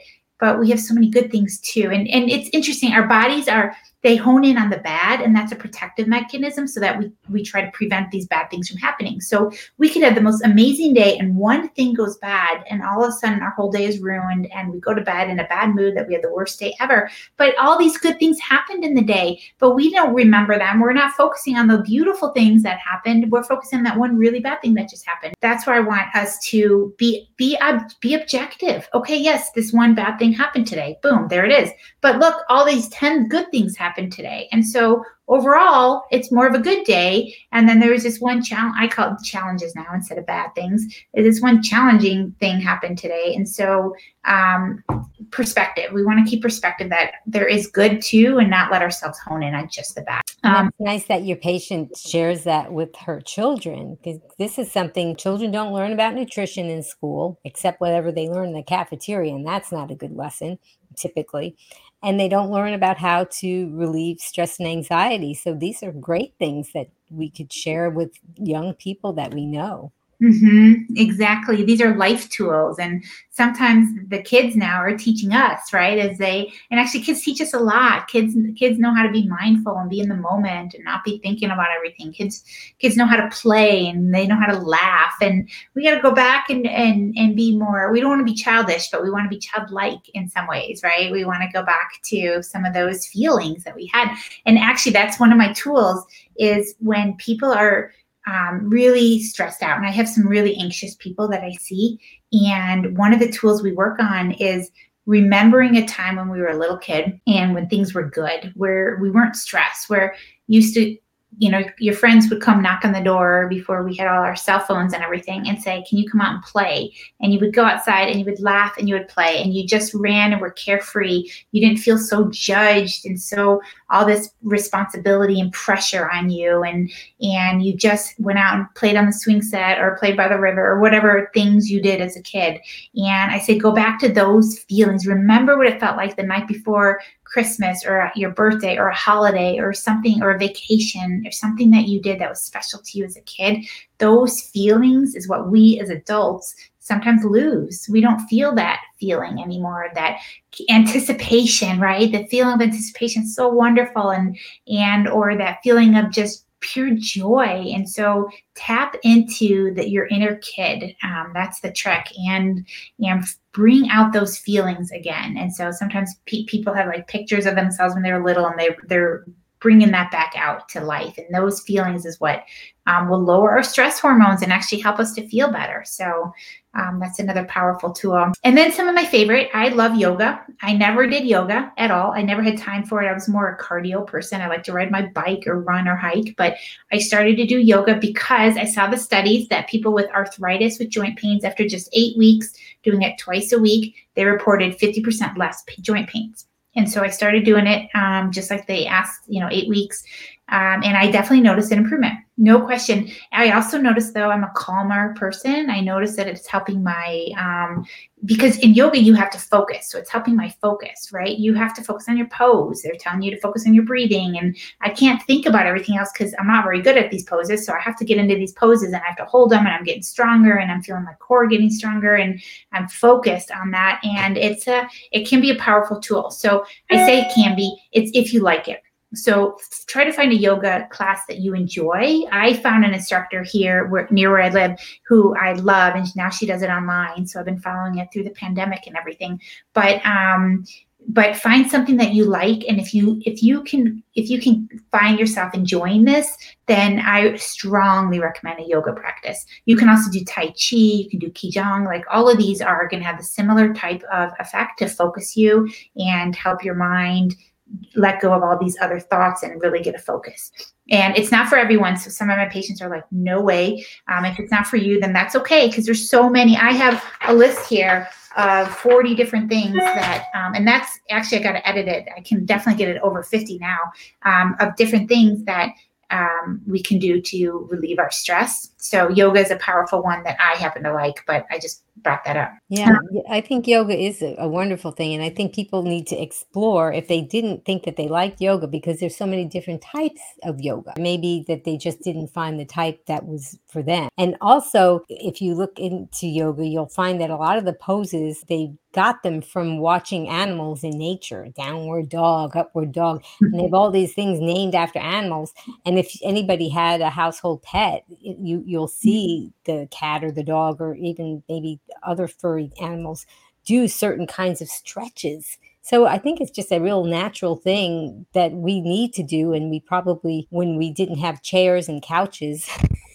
we have so many good things too. And it's interesting. Our bodies are, they hone in on the bad, and that's a protective mechanism so that we try to prevent these bad things from happening. So we could have the most amazing day and one thing goes bad and all of a sudden our whole day is ruined and we go to bed in a bad mood that we had the worst day ever. But all these good things happened in the day, but we don't remember them. We're not focusing on the beautiful things that happened. We're focusing on that one really bad thing that just happened. That's where I want us to be objective. Okay, yes, this one bad thing happened today. Boom, there it is. But look, all these 10 good things happened today. And so overall, it's more of a good day. And then there was this one challenge, I call it challenges now instead of bad things. This one challenging thing happened today. And so perspective, we want to keep perspective that there is good too, and not let ourselves hone in on just the bad. It's nice that your patient shares that with her children, because this is something children don't learn about nutrition in school, except whatever they learn in the cafeteria. And that's not a good lesson typically. And they don't learn about how to relieve stress and anxiety. So these are great things that we could share with young people that we know. Mm-hmm. Exactly. These are life tools. And sometimes the kids now are teaching us, right? And actually kids teach us a lot. Kids know how to be mindful and be in the moment and not be thinking about everything. Kids know how to play and they know how to laugh, and we got to go back and be more, we don't want to be childish, but we want to be childlike in some ways, right? We want to go back to some of those feelings that we had. And actually that's one of my tools is when people are really stressed out. And I have some really anxious people that I see. And one of the tools we work on is remembering a time when we were a little kid and when things were good, where we weren't stressed, where used to, you know, your friends would come knock on the door before we had all our cell phones and everything and say, can you come out and play? And you would go outside and you would laugh and you would play and you just ran and were carefree. You didn't feel so judged and so all this responsibility and pressure on you. And you just went out and played on the swing set or played by the river or whatever things you did as a kid. And I say, go back to those feelings. Remember what it felt like the night before Christmas or your birthday or a holiday or something, or a vacation or something that you did that was special to you as a kid. Those feelings is what we as adults sometimes lose. We don't feel that feeling anymore, that anticipation, right? The feeling of anticipation is so wonderful, and or that feeling of just pure joy. And so tap into your inner kid. That's the trick, and bring out those feelings again. And so sometimes people have like pictures of themselves when they were little, and they're bringing that back out to life. And those feelings is what will lower our stress hormones and actually help us to feel better. So that's another powerful tool. And then some of my favorite, I love yoga. I never did yoga at all. I never had time for it. I was more a cardio person. I like to ride my bike or run or hike, but I started to do yoga because I saw the studies that people with arthritis, with joint pains, after just 8 weeks, doing it twice a week, they reported 50% less joint pains. And so I started doing it just like they asked, 8 weeks. And I definitely noticed an improvement. No question. I also noticed, though, I'm a calmer person. I noticed that it's helping my, because in yoga, you have to focus. So it's helping my focus, right? You have to focus on your pose. They're telling you to focus on your breathing. And I can't think about everything else because I'm not very good at these poses. So I have to get into these poses and I have to hold them, and I'm getting stronger and I'm feeling my core getting stronger and I'm focused on that. And it can be a powerful tool. So I say it can be, it's if you like it. So try to find a yoga class that you enjoy. I found an instructor near where I live who I love, and now she does it online. So I've been following it through the pandemic and everything. But find something that you like, and if you can find yourself enjoying this, then I strongly recommend a yoga practice. You can also do Tai Chi, you can do Qigong, like all of these are going to have a similar type of effect to focus you and help your mind let go of all these other thoughts and really get a focus. And it's not for everyone. So some of my patients are like, no way. If it's not for you, then that's okay. Because there's so many. I have a list here of 40 different things that, and that's actually, I got to edit it. I can definitely get it over 50 now, of different things that we can do to relieve our stress. So yoga is a powerful one that I happen to like, but I just brought that up. Yeah, I think yoga is a wonderful thing. And I think people need to explore if they didn't think that they liked yoga, because there's so many different types of yoga. Maybe that they just didn't find the type that was for them. And also, if you look into yoga, you'll find that a lot of the poses, they got them from watching animals in nature, downward dog, upward dog. And they have all these things named after animals. And if anybody had a household pet, you'll see the cat or the dog or even maybe other furry animals do certain kinds of stretches. So I think it's just a real natural thing that we need to do. And we probably, when we didn't have chairs and couches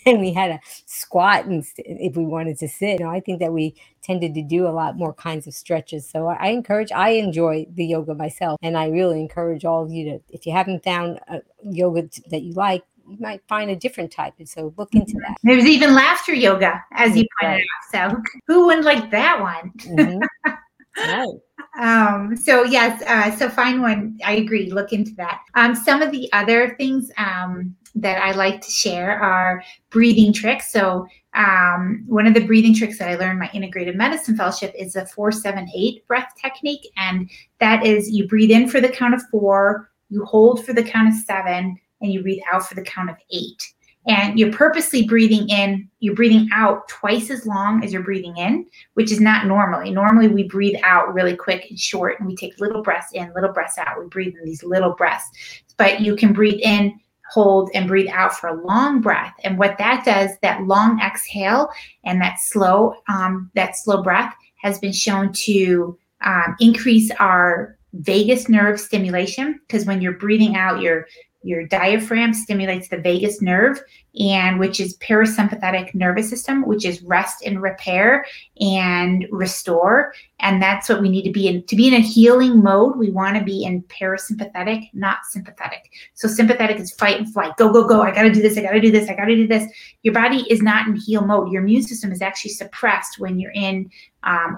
and we had to squat and if we wanted to sit, you know, I think that we tended to do a lot more kinds of stretches. So I enjoy the yoga myself. And I really encourage all of you to, if you haven't found a yoga that you like, you might find a different type. And so look into that. There's even laughter yoga, as you pointed out. So who wouldn't like that one? Mm-hmm. Right. So yes, so find one. I agree. Look into that. Some of the other things that I like to share are breathing tricks. So one of the breathing tricks that I learned in my integrative medicine fellowship is the 4-7-8 breath technique. And that is you breathe in for the count of 4, you hold for the count of 7, and you breathe out for the count of 8. And you're purposely breathing in, you're breathing out twice as long as you're breathing in, which is not normally. Normally we breathe out really quick and short, and we take little breaths in, little breaths out. We breathe in these little breaths. But you can breathe in, hold, and breathe out for a long breath. And what that does, that long exhale and that slow breath has been shown to increase our vagus nerve stimulation, because when you're breathing out, your diaphragm stimulates the vagus nerve, and which is parasympathetic nervous system, which is rest and repair and restore. And that's what we need to be in. To be in a healing mode, we want to be in parasympathetic, not sympathetic. So sympathetic is fight and flight. Go, go, go. I got to do this. I got to do this. I got to do this. Your body is not in heal mode. Your immune system is actually suppressed when you're in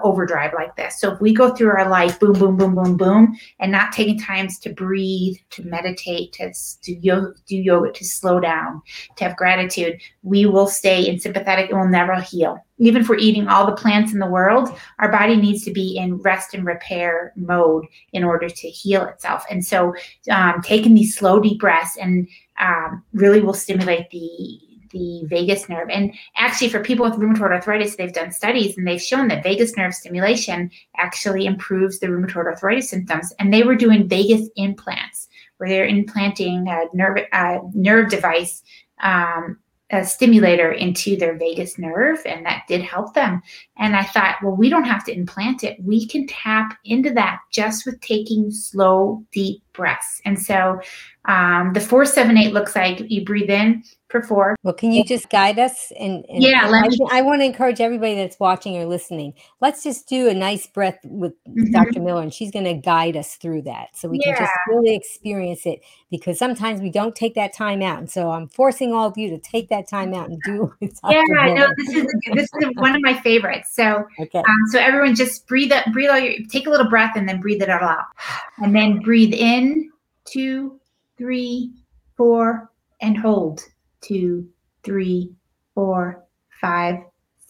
overdrive like this. So if we go through our life, boom, boom, boom, boom, boom, and not taking times to breathe, to meditate, to do yoga, to slow down, to have gratitude, we will stay in sympathetic and we'll never heal. Even if we're eating all the plants in the world, our body needs to be in rest and repair mode in order to heal itself. And so taking these slow, deep breaths and really will stimulate the vagus nerve. And actually for people with rheumatoid arthritis, they've done studies and they've shown that vagus nerve stimulation actually improves the rheumatoid arthritis symptoms. And they were doing vagus implants where they're implanting a nerve device, a stimulator into their vagus nerve. And that did help them. And I thought, well, we don't have to implant it. We can tap into that just with taking slow, deep breaths. And so the 4-7-8 looks like you breathe in for 4. Well, can you just guide us? And yeah, I want to encourage everybody that's watching or listening. Let's just do a nice breath with Dr. Miller, and she's going to guide us through that. So we can just really experience it, because sometimes we don't take that time out. And so I'm forcing all of you to take that time out and do it with Dr. Miller. I know. This is one of my favorites. So, okay. So everyone just breathe out, take a little breath and then breathe it all out. And then breathe in, 2, 3, 4, and hold. 2, 3, 4, 5,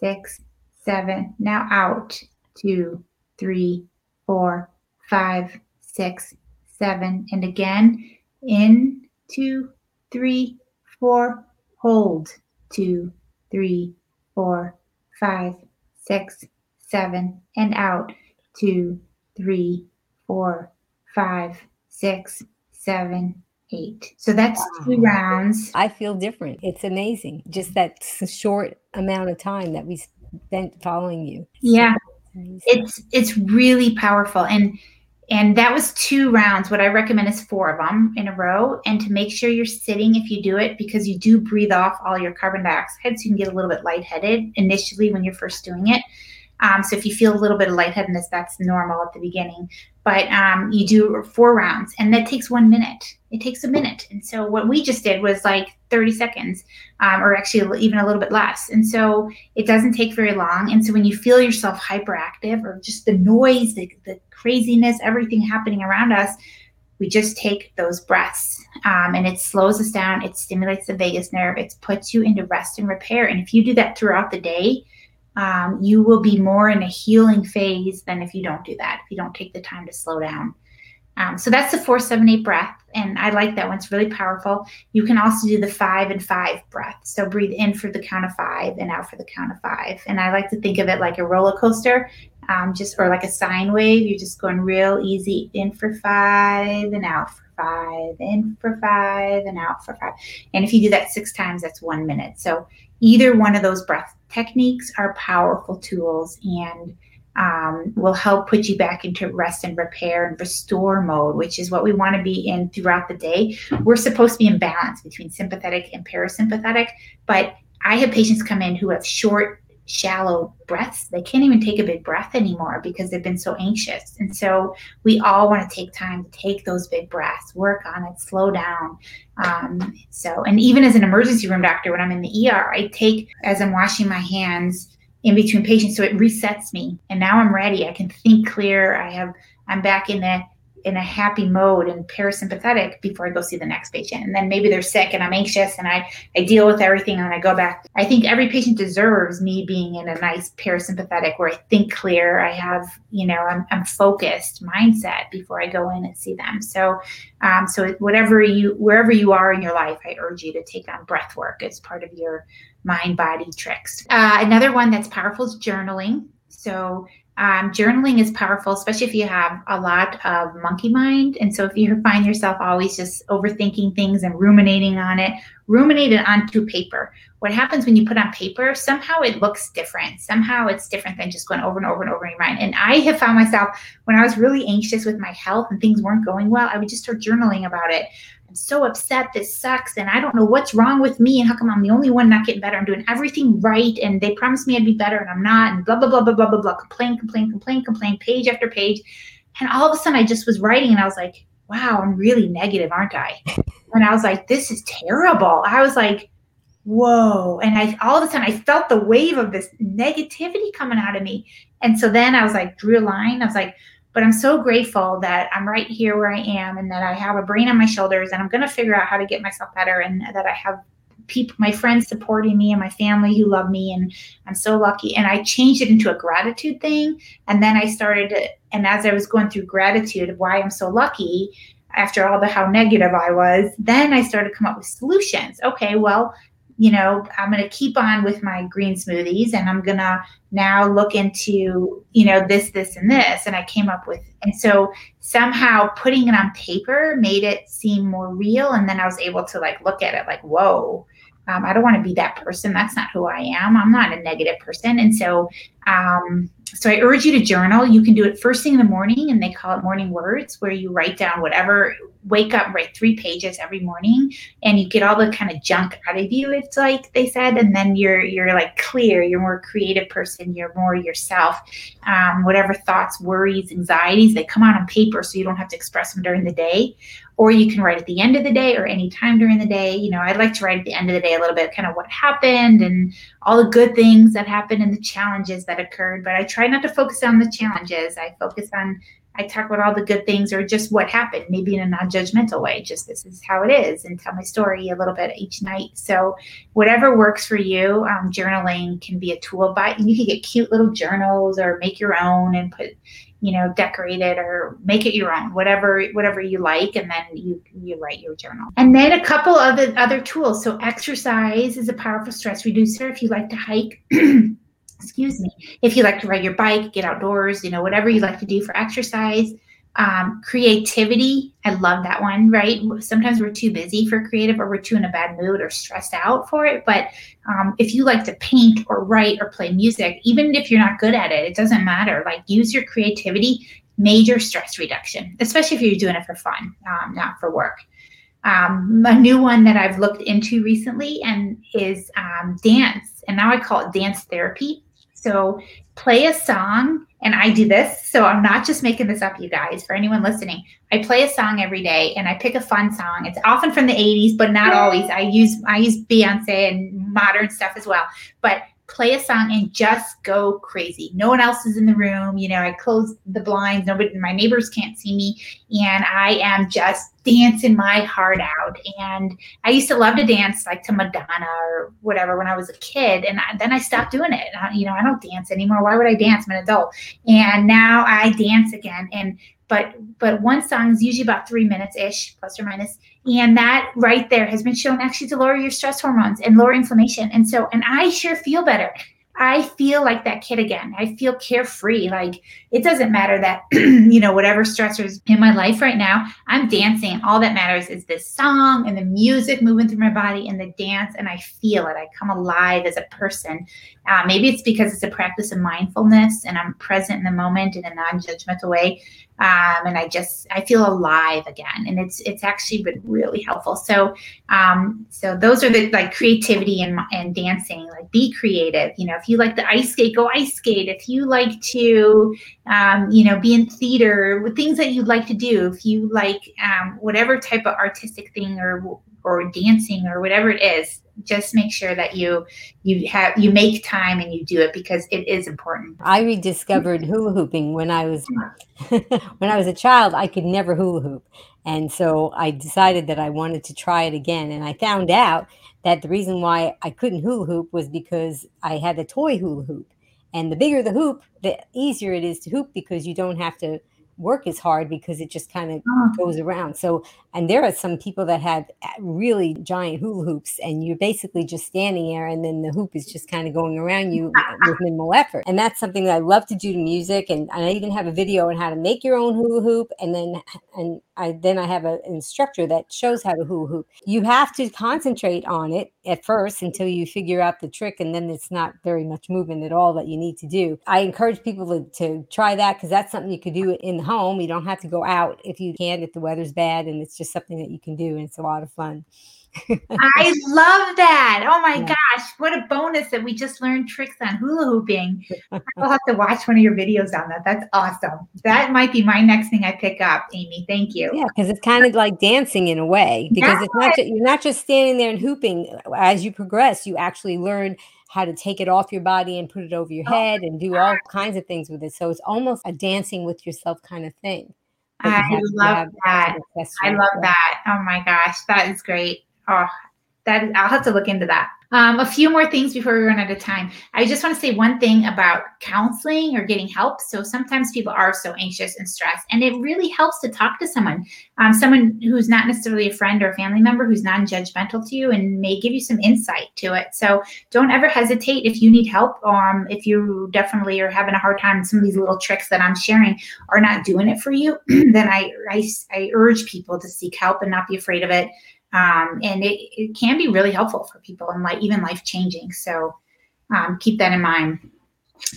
6, 7. Now out. 2, 3, 4, 5, 6, 7. And again, in. 2, 3, 4. Hold. 2, 3, 4, 5, 6, 7. And out. 2, 3, 4, 5, 6, 7, 8. So that's 2 rounds. I feel different. It's amazing. Just that short amount of time that we spent following you. Yeah, it's really powerful. And that was 2 rounds. What I recommend is 4 of them in a row. And to make sure you're sitting if you do it, because you do breathe off all your carbon dioxide. So you can get a little bit lightheaded initially when you're first doing it. So if you feel a little bit of lightheadedness, that's normal at the beginning. but you do 4 rounds, and that takes 1 minute. It takes a minute. And so what we just did was like 30 seconds, or actually even a little bit less. And so it doesn't take very long. And so when you feel yourself hyperactive, or just the noise, the craziness, everything happening around us, we just take those breaths, and it slows us down. It stimulates the vagus nerve. It puts you into rest and repair. And if you do that throughout the day, you will be more in a healing phase than if you don't do that, if you don't take the time to slow down. So that's the 4-7-8 breath. And I like that one. It's really powerful. You can also do the 5 and 5 breath. So breathe in for the count of 5 and out for the count of 5. And I like to think of it like a roller coaster, just, or like a sine wave. You're just going real easy, in for 5 and out for 5, in for 5 and out for 5. And if you do that 6 times, that's 1 minute. So either one of those breath techniques are powerful tools, and will help put you back into rest and repair and restore mode, which is what we want to be in throughout the day. We're supposed to be in balance between sympathetic and parasympathetic, but I have patients come in who have short, shallow breaths. They can't even take a big breath anymore because they've been so anxious. And so we all want to take time to take those big breaths, work on it, slow down. And even as an emergency room doctor, when I'm in the ER, I take, as I'm washing my hands, in between patients, so it resets me, and now I'm ready. I can think clear. I'm back in a happy mode and parasympathetic before I go see the next patient. And then maybe they're sick and I'm anxious, and I deal with everything, and I go back. I think every patient deserves me being in a nice parasympathetic where I think clear. I have, I'm focused mindset before I go in and see them. So, wherever you are in your life, I urge you to take on breath work as part of your mind-body tricks. Another one that's powerful is journaling. So journaling is powerful, especially if you have a lot of monkey mind. And so if you find yourself always just overthinking things and ruminating on it, ruminate it onto paper. What happens when you put on paper, somehow it looks different. Somehow it's different than just going over and over and over in your mind. And I have found myself, when I was really anxious with my health and things weren't going well, I would just start journaling about it. I'm so upset, this sucks, and I don't know what's wrong with me, and how come I'm the only one not getting better? I'm doing everything right, and they promised me I'd be better, and I'm not, and blah, blah, blah, blah, blah, blah, blah, complain, page after page. And all of a sudden, I just was writing, and I was like, wow, I'm really negative, aren't I? And I was like, this is terrible. I was like, whoa. And all of a sudden, I felt the wave of this negativity coming out of me. And so then I was like, drew a line. I was like, but I'm so grateful that I'm right here where I am, and that I have a brain on my shoulders, and I'm going to figure out how to get myself better, and that I have people, my friends supporting me, and my family who love me, and I'm so lucky. And I changed it into a gratitude thing. And then I started, and as I was going through gratitude of why I'm so lucky, after all the how negative I was, then I started to come up with solutions. Okay, well, I'm going to keep on with my green smoothies, and I'm going to now look into, this, and this. And I came up with, and so somehow putting it on paper made it seem more real. And then I was able to look at it like, whoa, I don't want to be that person. That's not who I am. I'm not a negative person. And so, so I urge you to journal. You can do it first thing in the morning, and they call it morning words, where you write down whatever, wake up, write 3 pages every morning, and you get all the kind of junk out of you. It's like they said, and then you're clear, you're more creative person, you're more yourself. Whatever thoughts, worries, anxieties, they come out on paper, so you don't have to express them during the day. Or you can write at the end of the day or any time during the day. I'd like to write at the end of the day a little bit, kind of what happened and all the good things that happened and the challenges that occurred. But I try not to focus on the challenges. I talk about all the good things, or just what happened, maybe in a non-judgmental way, just this is how it is, and tell my story a little bit each night. So whatever works for you, journaling can be a tool, but you can get cute little journals or make your own and put, decorate it or make it your own, whatever you like. And then you write your journal. And then a couple of the other tools. So exercise is a powerful stress reducer. If you like to hike, excuse me, if you like to ride your bike, get outdoors, whatever you like to do for exercise. Creativity, I love that one, right? Sometimes we're too busy for creative, or we're too in a bad mood or stressed out for it. But if you like to paint or write or play music, even if you're not good at it, it doesn't matter. Use your creativity, major stress reduction, especially if you're doing it for fun, not for work. A new one that I've looked into recently and is dance. And now I call it dance therapy. So play a song And I do this, so I'm not just making this up, you guys, for anyone listening. I play a song every day, and I pick a fun song. It's often from the 80s, but not always. I use Beyonce and modern stuff as well. But play a song and just go crazy. No one else is in the room. You know, I close the blinds. Nobody, my neighbors can't see me. And I am just dancing my heart out. And I used to love to dance like to Madonna or whatever when I was a kid. And then I stopped doing it. I don't dance anymore. Why would I dance? I'm an adult. And now I dance again. And but one song is usually about 3 minutes-ish, plus or minus. And that right there has been shown actually to lower your stress hormones and lower inflammation. And I sure feel better. I feel like that kid again. I feel carefree. Like it doesn't matter that, whatever stressors in my life right now, I'm dancing. All that matters is this song and the music moving through my body and the dance. And I feel it. I come alive as a person. Maybe it's because it's a practice of mindfulness and I'm present in the moment in a non-judgmental way. And I feel alive again. And it's actually been really helpful. So those are the like creativity and dancing, like be creative. If you like to ice skate, go ice skate. If you like to, be in theater with things that you'd like to do, if you like whatever type of artistic thing or dancing or whatever it is, just make sure that you make time and you do it because it is important. I rediscovered hula hooping when I was a child. I could never hula hoop. And so I decided that I wanted to try it again. And I found out that the reason why I couldn't hula hoop was because I had a toy hula hoop. And the bigger the hoop, the easier it is to hoop because you don't have to work is hard because it just kind of goes around. So, and there are some people that have really giant hula hoops and you're basically just standing there and then the hoop is just kind of going around you with minimal effort. And that's something that I love to do to music. And I even have a video on how to make your own hula hoop. And then I have an instructor that shows how to hula hoop. You have to concentrate on it at first until you figure out the trick. And then it's not very much movement at all that you need to do. I encourage people to try that because that's something you could do in the home. You don't have to go out if you can, if the weather's bad, and it's just something that you can do. And it's a lot of fun. I love that. Oh my gosh. What a bonus that we just learned tricks on hula hooping. I'll have to watch one of your videos on that. That's awesome. That might be my next thing I pick up, Amy. Thank you. Yeah. Cause it's kind of like dancing in a way, because you're not just standing there and hooping. As you progress, you actually learn how to take it off your body and put it over your head and do all kinds of things with it. So it's almost a dancing with yourself kind of thing. I love that. I love that. Oh my gosh. That is great. Oh, I'll have to look into that. A few more things before we run out of time. I just want to say one thing about counseling or getting help. So sometimes people are so anxious and stressed, and it really helps to talk to someone who's not necessarily a friend or a family member who's non-judgmental to you and may give you some insight to it. So don't ever hesitate if you need help. If you definitely are having a hard time, some of these little tricks that I'm sharing are not doing it for you, then I urge people to seek help and not be afraid of it. And it can be really helpful for people and like even life changing. So keep that in mind.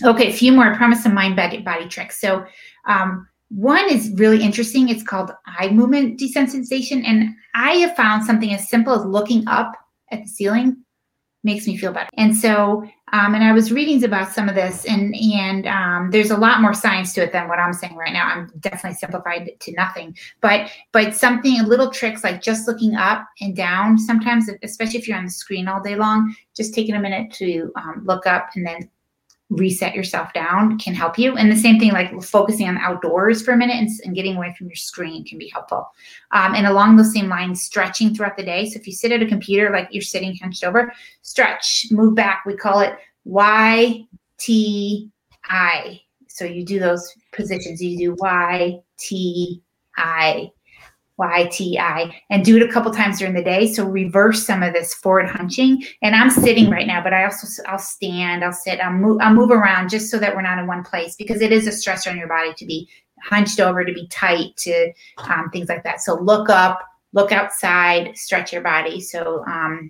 Okay, a few more. I promise some mind body tricks. So one is really interesting. It's called eye movement desensitization. And I have found something as simple as looking up at the ceiling makes me feel better. And so and I was reading about some of this, and there's a lot more science to it than what I'm saying right now. I'm definitely simplified to nothing, but something, little tricks like just looking up and down sometimes, especially if you're on the screen all day long, just taking a minute to look up and then reset yourself down can help you. And the same thing, like focusing on the outdoors for a minute and getting away from your screen can be helpful. And along those same lines, stretching throughout the day. So if you sit at a computer, like you're sitting hunched over, stretch, move back. We call it YTI. So you do those positions. You do YTI, and do it a couple times during the day. So reverse some of this forward hunching. And I'm sitting right now, but I'll stand, I'll sit, I'll move around just so that we're not in one place because it is a stressor on your body to be hunched over, to be tight, to things like that. So look up, look outside, stretch your body. So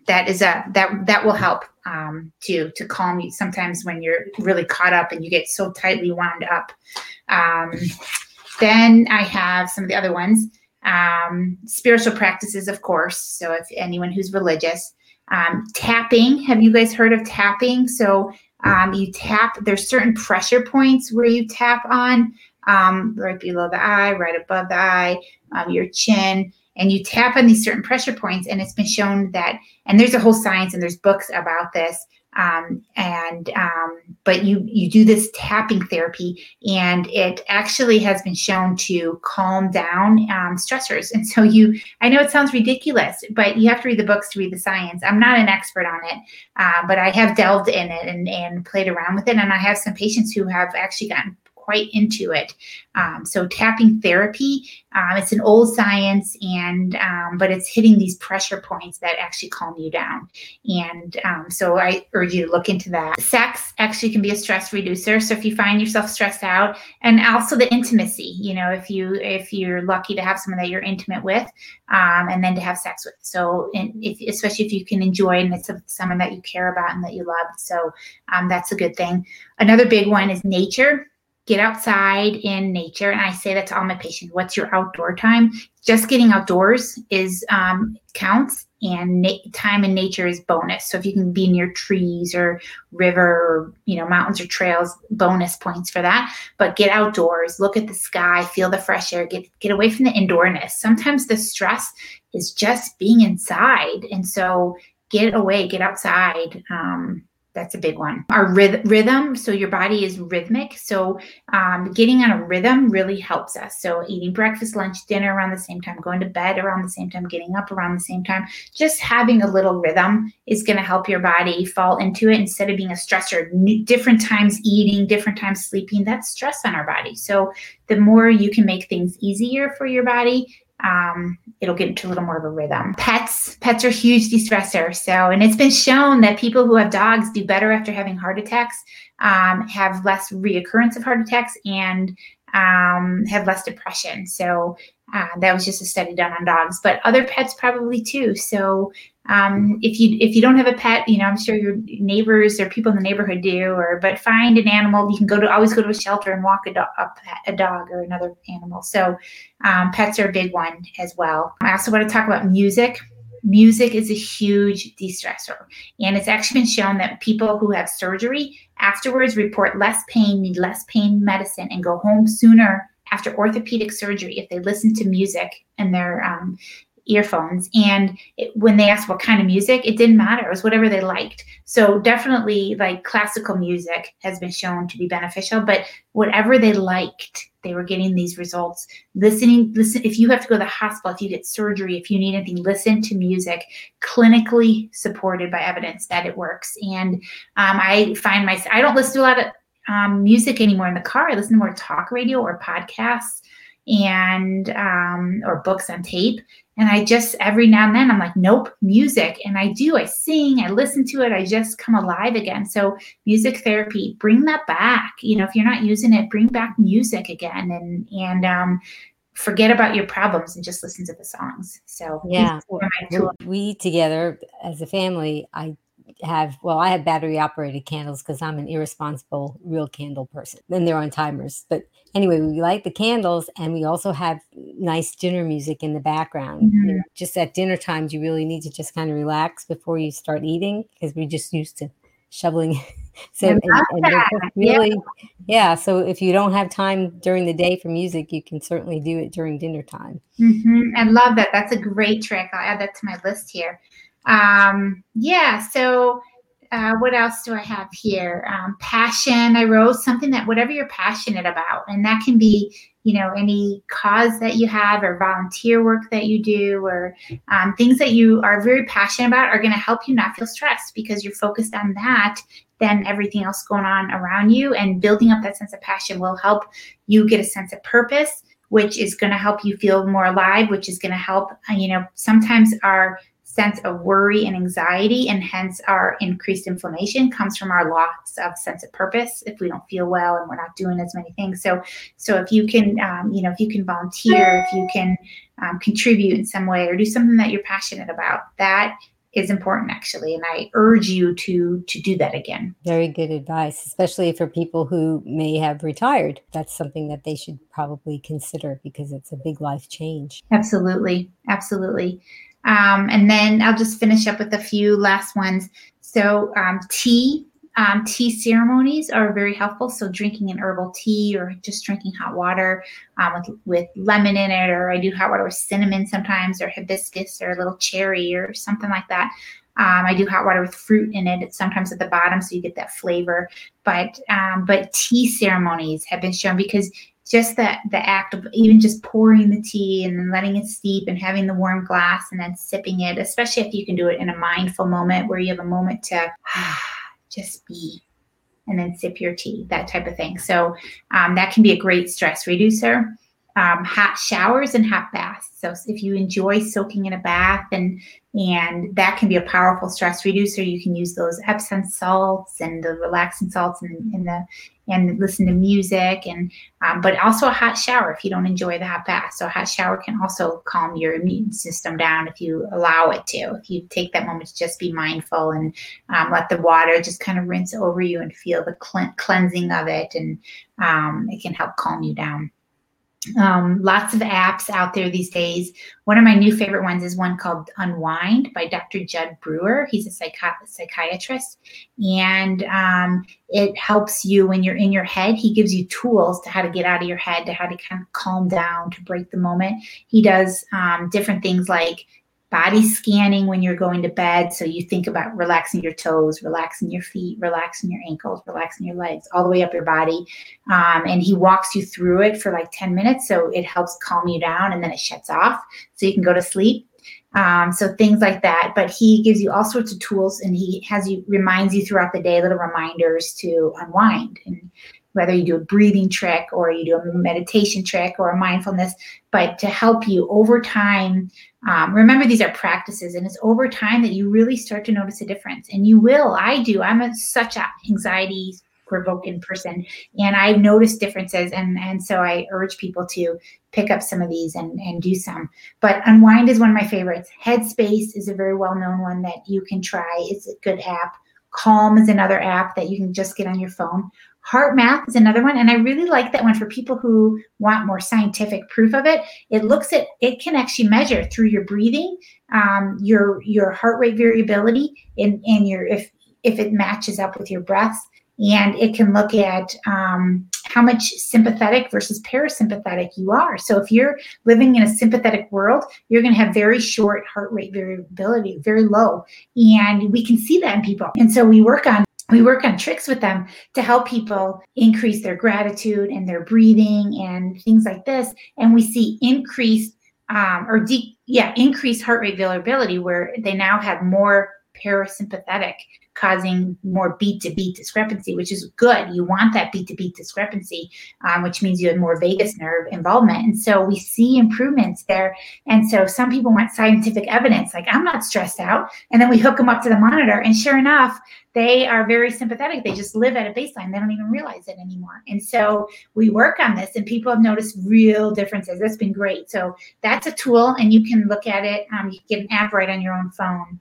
that is that will help to calm you sometimes when you're really caught up and you get so tightly wound up. Then I have some of the other ones. Spiritual practices, of course. So if anyone who's religious, Tapping. Have you guys heard of tapping? So you tap. There's certain pressure points where you tap on, right below the eye, right above the eye, your chin, and you tap on these certain pressure points. And it's been shown that, and there's a whole science and there's books about this. But you do this tapping therapy, and it actually has been shown to calm down stressors. And so I know it sounds ridiculous, but you have to read the books to read the science. I'm not an expert on it, but I have delved in it and played around with it. And I have some patients who have actually gotten quite into it. So tapping therapy, it's an old science, and but it's hitting these pressure points that actually calm you down. And so I urge you to look into that. Sex actually can be a stress reducer. So if you find yourself stressed out, and also the intimacy, if you're lucky to have someone that you're intimate with, and then to have sex with. So especially if you can enjoy and it's someone that you care about and that you love. So that's a good thing. Another big one is nature. Get outside in nature. And I say that to all my patients, what's your outdoor time? Just getting outdoors is counts, and time in nature is bonus. So if you can be near trees or river, or, mountains or trails, bonus points for that. But get outdoors, look at the sky, feel the fresh air, get away from the indoorness. Sometimes the stress is just being inside. And so get away, get outside. That's a big one. Our rhythm. So your body is rhythmic. So getting on a rhythm really helps us. So eating breakfast, lunch, dinner around the same time, going to bed around the same time, getting up around the same time, just having a little rhythm is going to help your body fall into it instead of being a stressor. Different times eating, different times sleeping, that's stress on our body. So the more you can make things easier for your body, it'll get into a little more of a rhythm. Pets are huge de-stressor. So, and it's been shown that people who have dogs do better after having heart attacks, have less reoccurrence of heart attacks, and have less depression. So that was just a study done on dogs, but other pets probably too. So if you don't have a pet, I'm sure your neighbors or people in the neighborhood do, but find an animal. You can always go to a shelter and walk a dog or another animal. So pets are a big one as well. I also want to talk about music. Music is a huge de-stressor, and it's actually been shown that people who have surgery afterwards report less pain, need less pain medicine, and go home sooner after orthopedic surgery if they listen to music in their earphones. And when they asked what kind of music, it didn't matter. It was whatever they liked. So definitely, like, classical music has been shown to be beneficial, but whatever they liked, they were getting these results. Listen, if you have to go to the hospital, if you get surgery, if you need anything, listen to music clinically supported by evidence that it works. And I don't listen to a lot of music anymore in the car. I listen to more talk radio or podcasts and or books on tape. And I just, every now and then, I'm like, nope, music. And I sing, I listen to it. I just come alive again. So music therapy, bring that back. If you're not using it, bring back music again, and forget about your problems and just listen to the songs. So yeah, we together as a family, I have battery operated candles because I'm an irresponsible real candle person. Then they're on timers. But anyway, we light the candles, and we also have nice dinner music in the background. Mm-hmm. Just at dinner times, you really need to just kind of relax before you start eating, because we're just used to shoveling. So if you don't have time during the day for music, you can certainly do it during dinner time. Mm-hmm. I love that. That's a great trick. I'll add that to my list here. So what else do I have here? Passion. I wrote something that whatever you're passionate about, and that can be, any cause that you have or volunteer work that you do, or things that you are very passionate about are going to help you not feel stressed because you're focused on that. Then everything else going on around you, and building up that sense of passion will help you get a sense of purpose, which is going to help you feel more alive, which is going to help, sometimes our sense of worry and anxiety, and hence our increased inflammation, comes from our loss of sense of purpose if we don't feel well and we're not doing as many things. So if you can, if you can volunteer, if you can contribute in some way or do something that you're passionate about, that is important actually. And I urge you to do that again. Very good advice, especially for people who may have retired. That's something that they should probably consider because it's a big life change. Absolutely. And then I'll just finish up with a few last ones. So tea ceremonies are very helpful. So drinking an herbal tea or just drinking hot water with lemon in it, or I do hot water with cinnamon sometimes, or hibiscus or a little cherry or something like that. I do hot water with fruit in it. It's sometimes at the bottom, so you get that flavor. But tea ceremonies have been shown, because just the act of even just pouring the tea and then letting it steep and having the warm glass and then sipping it, especially if you can do it in a mindful moment where you have a moment to just be and then sip your tea, that type of thing. So that can be a great stress reducer. Hot showers and hot baths. So if you enjoy soaking in a bath, and that can be a powerful stress reducer, you can use those Epsom salts and the relaxing salts and listen to music, but also a hot shower if you don't enjoy the hot bath. So a hot shower can also calm your immune system down if you allow it to. If you take that moment to just be mindful and let the water just kind of rinse over you and feel the cleansing of it, and it can help calm you down. Lots of apps out there these days. One of my new favorite ones is one called Unwind by Dr. Judd Brewer. He's a psychiatrist, and it helps you when you're in your head. He gives you tools to how to get out of your head, to how to kind of calm down, to break the moment. He does different things like body scanning when you're going to bed. So you think about relaxing your toes, relaxing your feet, relaxing your ankles, relaxing your legs, all the way up your body. And he walks you through it for like 10 minutes. So it helps calm you down, and then it shuts off so you can go to sleep. So things like that. But he gives you all sorts of tools, and he reminds you throughout the day, little reminders to unwind. And whether you do a breathing trick or you do a meditation trick or a mindfulness, but to help you over time. Remember, these are practices, and it's over time that you really start to notice a difference. And you will. I do. I'm such an anxiety-provoking person, and I've noticed differences. And so I urge people to pick up some of these and do some. But Unwind is one of my favorites. Headspace is a very well-known one that you can try. It's a good app. Calm is another app that you can just get on your phone. Heart Math is another one, and I really like that one for people who want more scientific proof of it. It can actually measure through your breathing, your heart rate variability, and your if it matches up with your breaths, and it can look at how much sympathetic versus parasympathetic you are. So if you're living in a sympathetic world, you're going to have very short heart rate variability, very low, and we can see that in people. And so we work on tricks with them to help people increase their gratitude and their breathing and things like this. And we see increased heart rate variability, where they now have more parasympathetic, causing more beat-to-beat discrepancy, which is good. You want that beat-to-beat discrepancy, which means you have more vagus nerve involvement. And so we see improvements there. And so some people want scientific evidence, like, I'm not stressed out. And then we hook them up to the monitor, and sure enough, they are very sympathetic. They just live at a baseline. They don't even realize it anymore. And so we work on this, and people have noticed real differences. That's been great. So that's a tool, and you can look at it. You can get an app right on your own phone.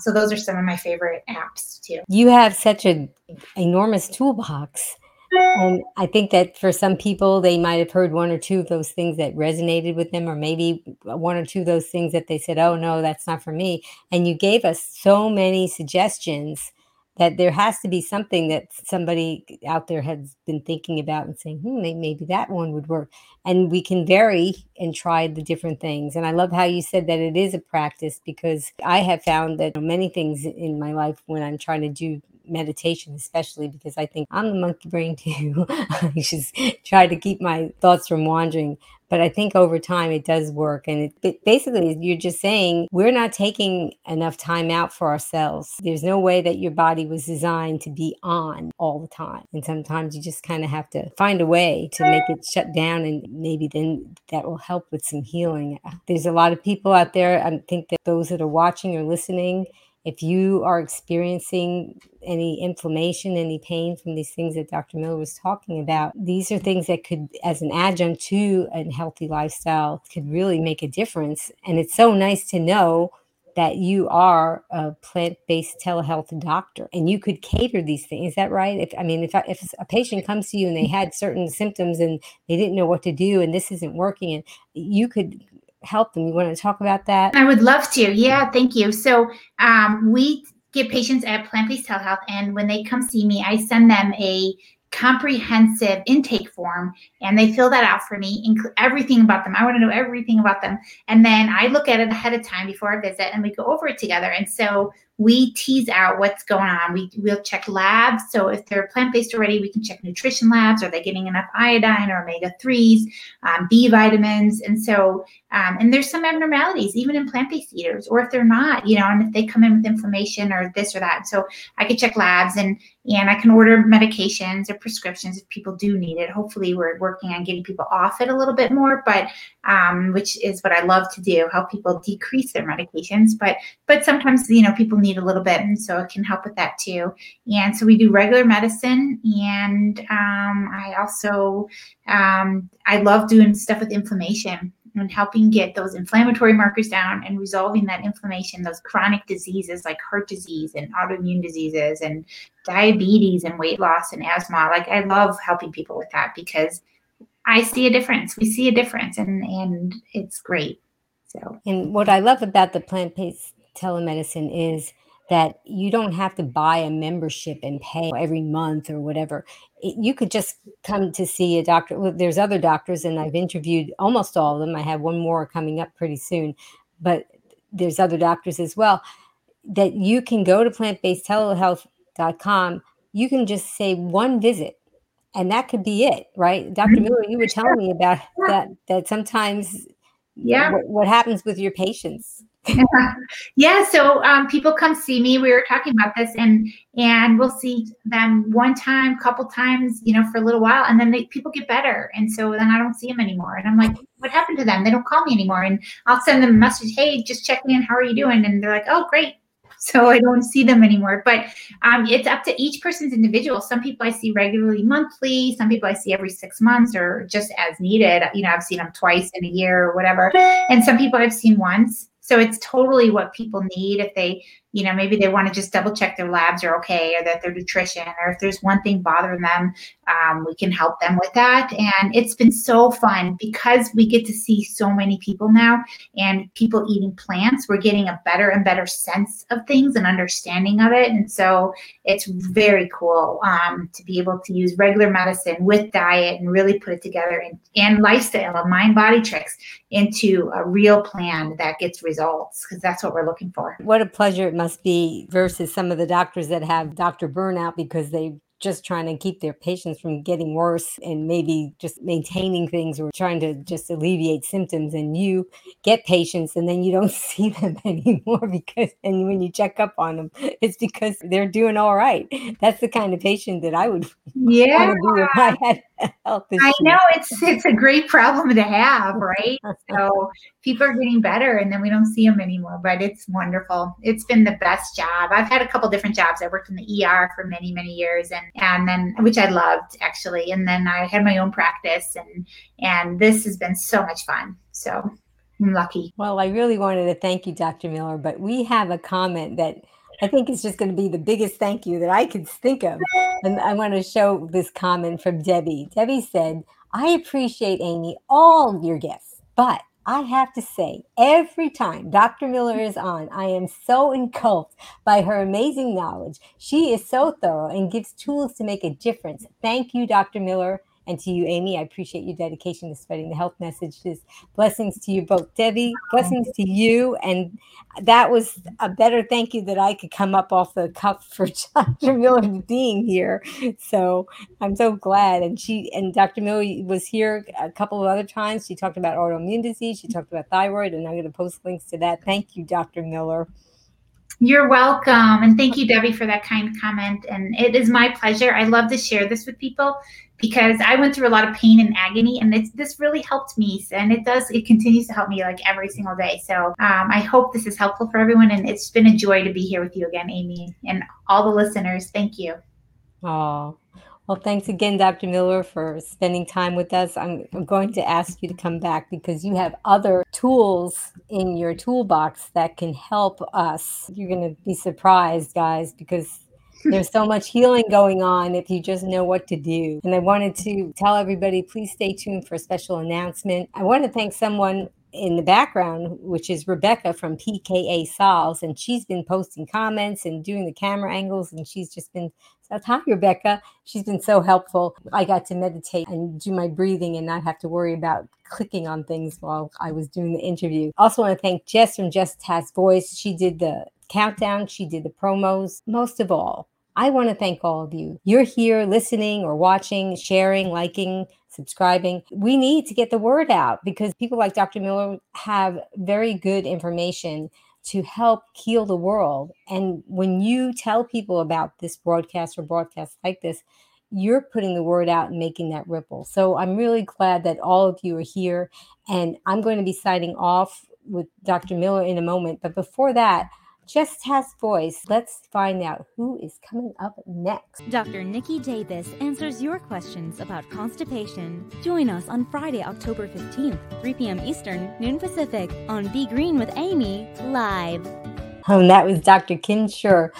So those are some of my favorite apps too. You have such an enormous toolbox. And I think that for some people, they might have heard one or two of those things that resonated with them, or maybe one or two of those things that they said, oh, no, that's not for me. And you gave us so many suggestions that there has to be something that somebody out there has been thinking about and saying, maybe that one would work. And we can vary and try the different things. And I love how you said that it is a practice, because I have found that many things in my life when I'm trying to do meditation, especially because I think I'm the monkey brain too. I just try to keep my thoughts from wandering. But I think over time it does work. And it basically, you're just saying we're not taking enough time out for ourselves. There's no way that your body was designed to be on all the time. And sometimes you just kind of have to find a way to make it shut down. And maybe then that will help with some healing. There's a lot of people out there. I think that those that are watching or listening, if you are experiencing any inflammation, any pain from these things that Dr. Miller was talking about, these are things that could, as an adjunct to a healthy lifestyle, could really make a difference. And it's so nice to know that you are a plant-based telehealth doctor, and you could cater these things. Is that right? If a patient comes to you and they had certain symptoms and they didn't know what to do, and this isn't working, and you could help them? You want to talk about that? I would love to. Yeah, thank you. So we get patients at Plant-Based Telehealth, and when they come see me, I send them a comprehensive intake form, and they fill that out for me, everything about them. I want to know everything about them. And then I look at it ahead of time before I visit, and we go over it together. And so we tease out what's going on. We'll check labs. So if they're plant-based already, we can check nutrition labs. Are they getting enough iodine or omega-3s, B vitamins? And so, and there's some abnormalities even in plant-based eaters, or if they're not, you know, and if they come in with inflammation or this or that. So I can check labs, and I can order medications or prescriptions if people do need it. Hopefully we're working on getting people off it a little bit more, but which is what I love to do, help people decrease their medications. But sometimes, you know, people need a little bit, and so it can help with that too. And so we do regular medicine, and I also I love doing stuff with inflammation and helping get those inflammatory markers down and resolving that inflammation, those chronic diseases like heart disease and autoimmune diseases and diabetes and weight loss and asthma. Like, I love helping people with that because I see a difference. We see a difference, and it's great. So, and what I love about the plant-based telemedicine is that you don't have to buy a membership and pay every month or whatever. You could just come to see a doctor. Well, there's other doctors, and I've interviewed almost all of them. I have one more coming up pretty soon, but there's other doctors as well that you can go to plantbasedtelehealth.com. You can just say one visit, and that could be it, right? Dr. Miller, you were telling me about that sometimes what happens with your patients. So people come see me. We were talking about this, and we'll see them one time, couple times, you know, for a little while, and then people get better, and so then I don't see them anymore, and I'm like, what happened to them? They don't call me anymore, and I'll send them a message, hey, just checking in, how are you doing? And they're like, oh, great. So I don't see them anymore, but it's up to each person's individual. Some people I see regularly, monthly. Some people I see every 6 months or just as needed. You know, I've seen them twice in a year or whatever, and some people I've seen once. So it's totally what people need. If they, you know, maybe they want to just double check their labs are okay, or that their nutrition, or if there's one thing bothering them, we can help them with that. And it's been so fun because we get to see so many people now, and people eating plants, we're getting a better and better sense of things and understanding of it. And so it's very cool to be able to use regular medicine with diet and really put it together, and lifestyle and mind body tricks into a real plan that gets results, because that's what we're looking for. What a pleasure it must be versus some of the doctors that have doctor burnout because they're just trying to keep their patients from getting worse and maybe just maintaining things or trying to just alleviate symptoms. And you get patients and then you don't see them anymore because, and when you check up on them, it's because they're doing all right. That's the kind of patient that I would want to be if I had health issues. I know it's a great problem to have, right? So people are getting better, and then we don't see them anymore, but it's wonderful. It's been the best job. I've had a couple different jobs. I worked in the ER for many, many years, and then, which I loved actually. And then I had my own practice, and this has been so much fun. So I'm lucky. Well, I really wanted to thank you, Dr. Miller, but we have a comment that I think it's just going to be the biggest thank you that I could think of. And I want to show this comment from Debbie. Debbie said, I appreciate, Amy, all your guests, but I have to say, every time Dr. Miller is on, I am so engulfed by her amazing knowledge. She is so thorough and gives tools to make a difference. Thank you, Dr. Miller. And to you, Amy, I appreciate your dedication to spreading the health messages. Blessings to you both, Debbie. Blessings to you. And that was a better thank you that I could come up off the cuff for Dr. Miller being here. So I'm so glad. And Dr. Miller was here a couple of other times. She talked about autoimmune disease. She talked about thyroid. And I'm going to post links to that. Thank you, Dr. Miller. You're welcome. And thank you, Debbie, for that kind comment. And it is my pleasure. I love to share this with people, because I went through a lot of pain and agony, and this really helped me, and it continues to help me like every single day. So I hope this is helpful for everyone, and it's been a joy to be here with you again, Amy, and all the listeners. Thank you. Oh, well, thanks again, Dr. Miller, for spending time with us. I'm going to ask you to come back because you have other tools in your toolbox that can help us. You're going to be surprised, guys, because there's so much healing going on if you just know what to do. And I wanted to tell everybody, please stay tuned for a special announcement. I want to thank someone in the background, which is Rebecca from PKA Sols, and she's been posting comments and doing the camera angles, and she's just been, hi, Rebecca. She's been so helpful. I got to meditate and do my breathing and not have to worry about clicking on things while I was doing the interview. Also want to thank Jess from Just Has Voice. She did the countdown. She did the promos. Most of all, I want to thank all of you. You're here listening or watching, sharing, liking, subscribing. We need to get the word out because people like Dr. Miller have very good information to help heal the world. And when you tell people about this broadcast or broadcasts like this, you're putting the word out and making that ripple. So I'm really glad that all of you are here. And I'm going to be signing off with Dr. Miller in a moment. But before that, Just Has Voice. Let's find out who is coming up next. Dr. Nikki Davis answers your questions about constipation. Join us on Friday, October 15th, 3 p.m. Eastern, noon Pacific, on Be Green with Amy, live. And that was Dr. Kinshore.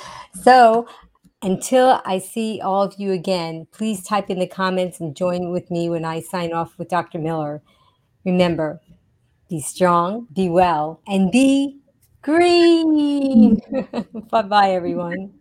So until I see all of you again, please type in the comments and join with me when I sign off with Dr. Miller. Remember, be strong, be well, and be green. Bye-bye, everyone.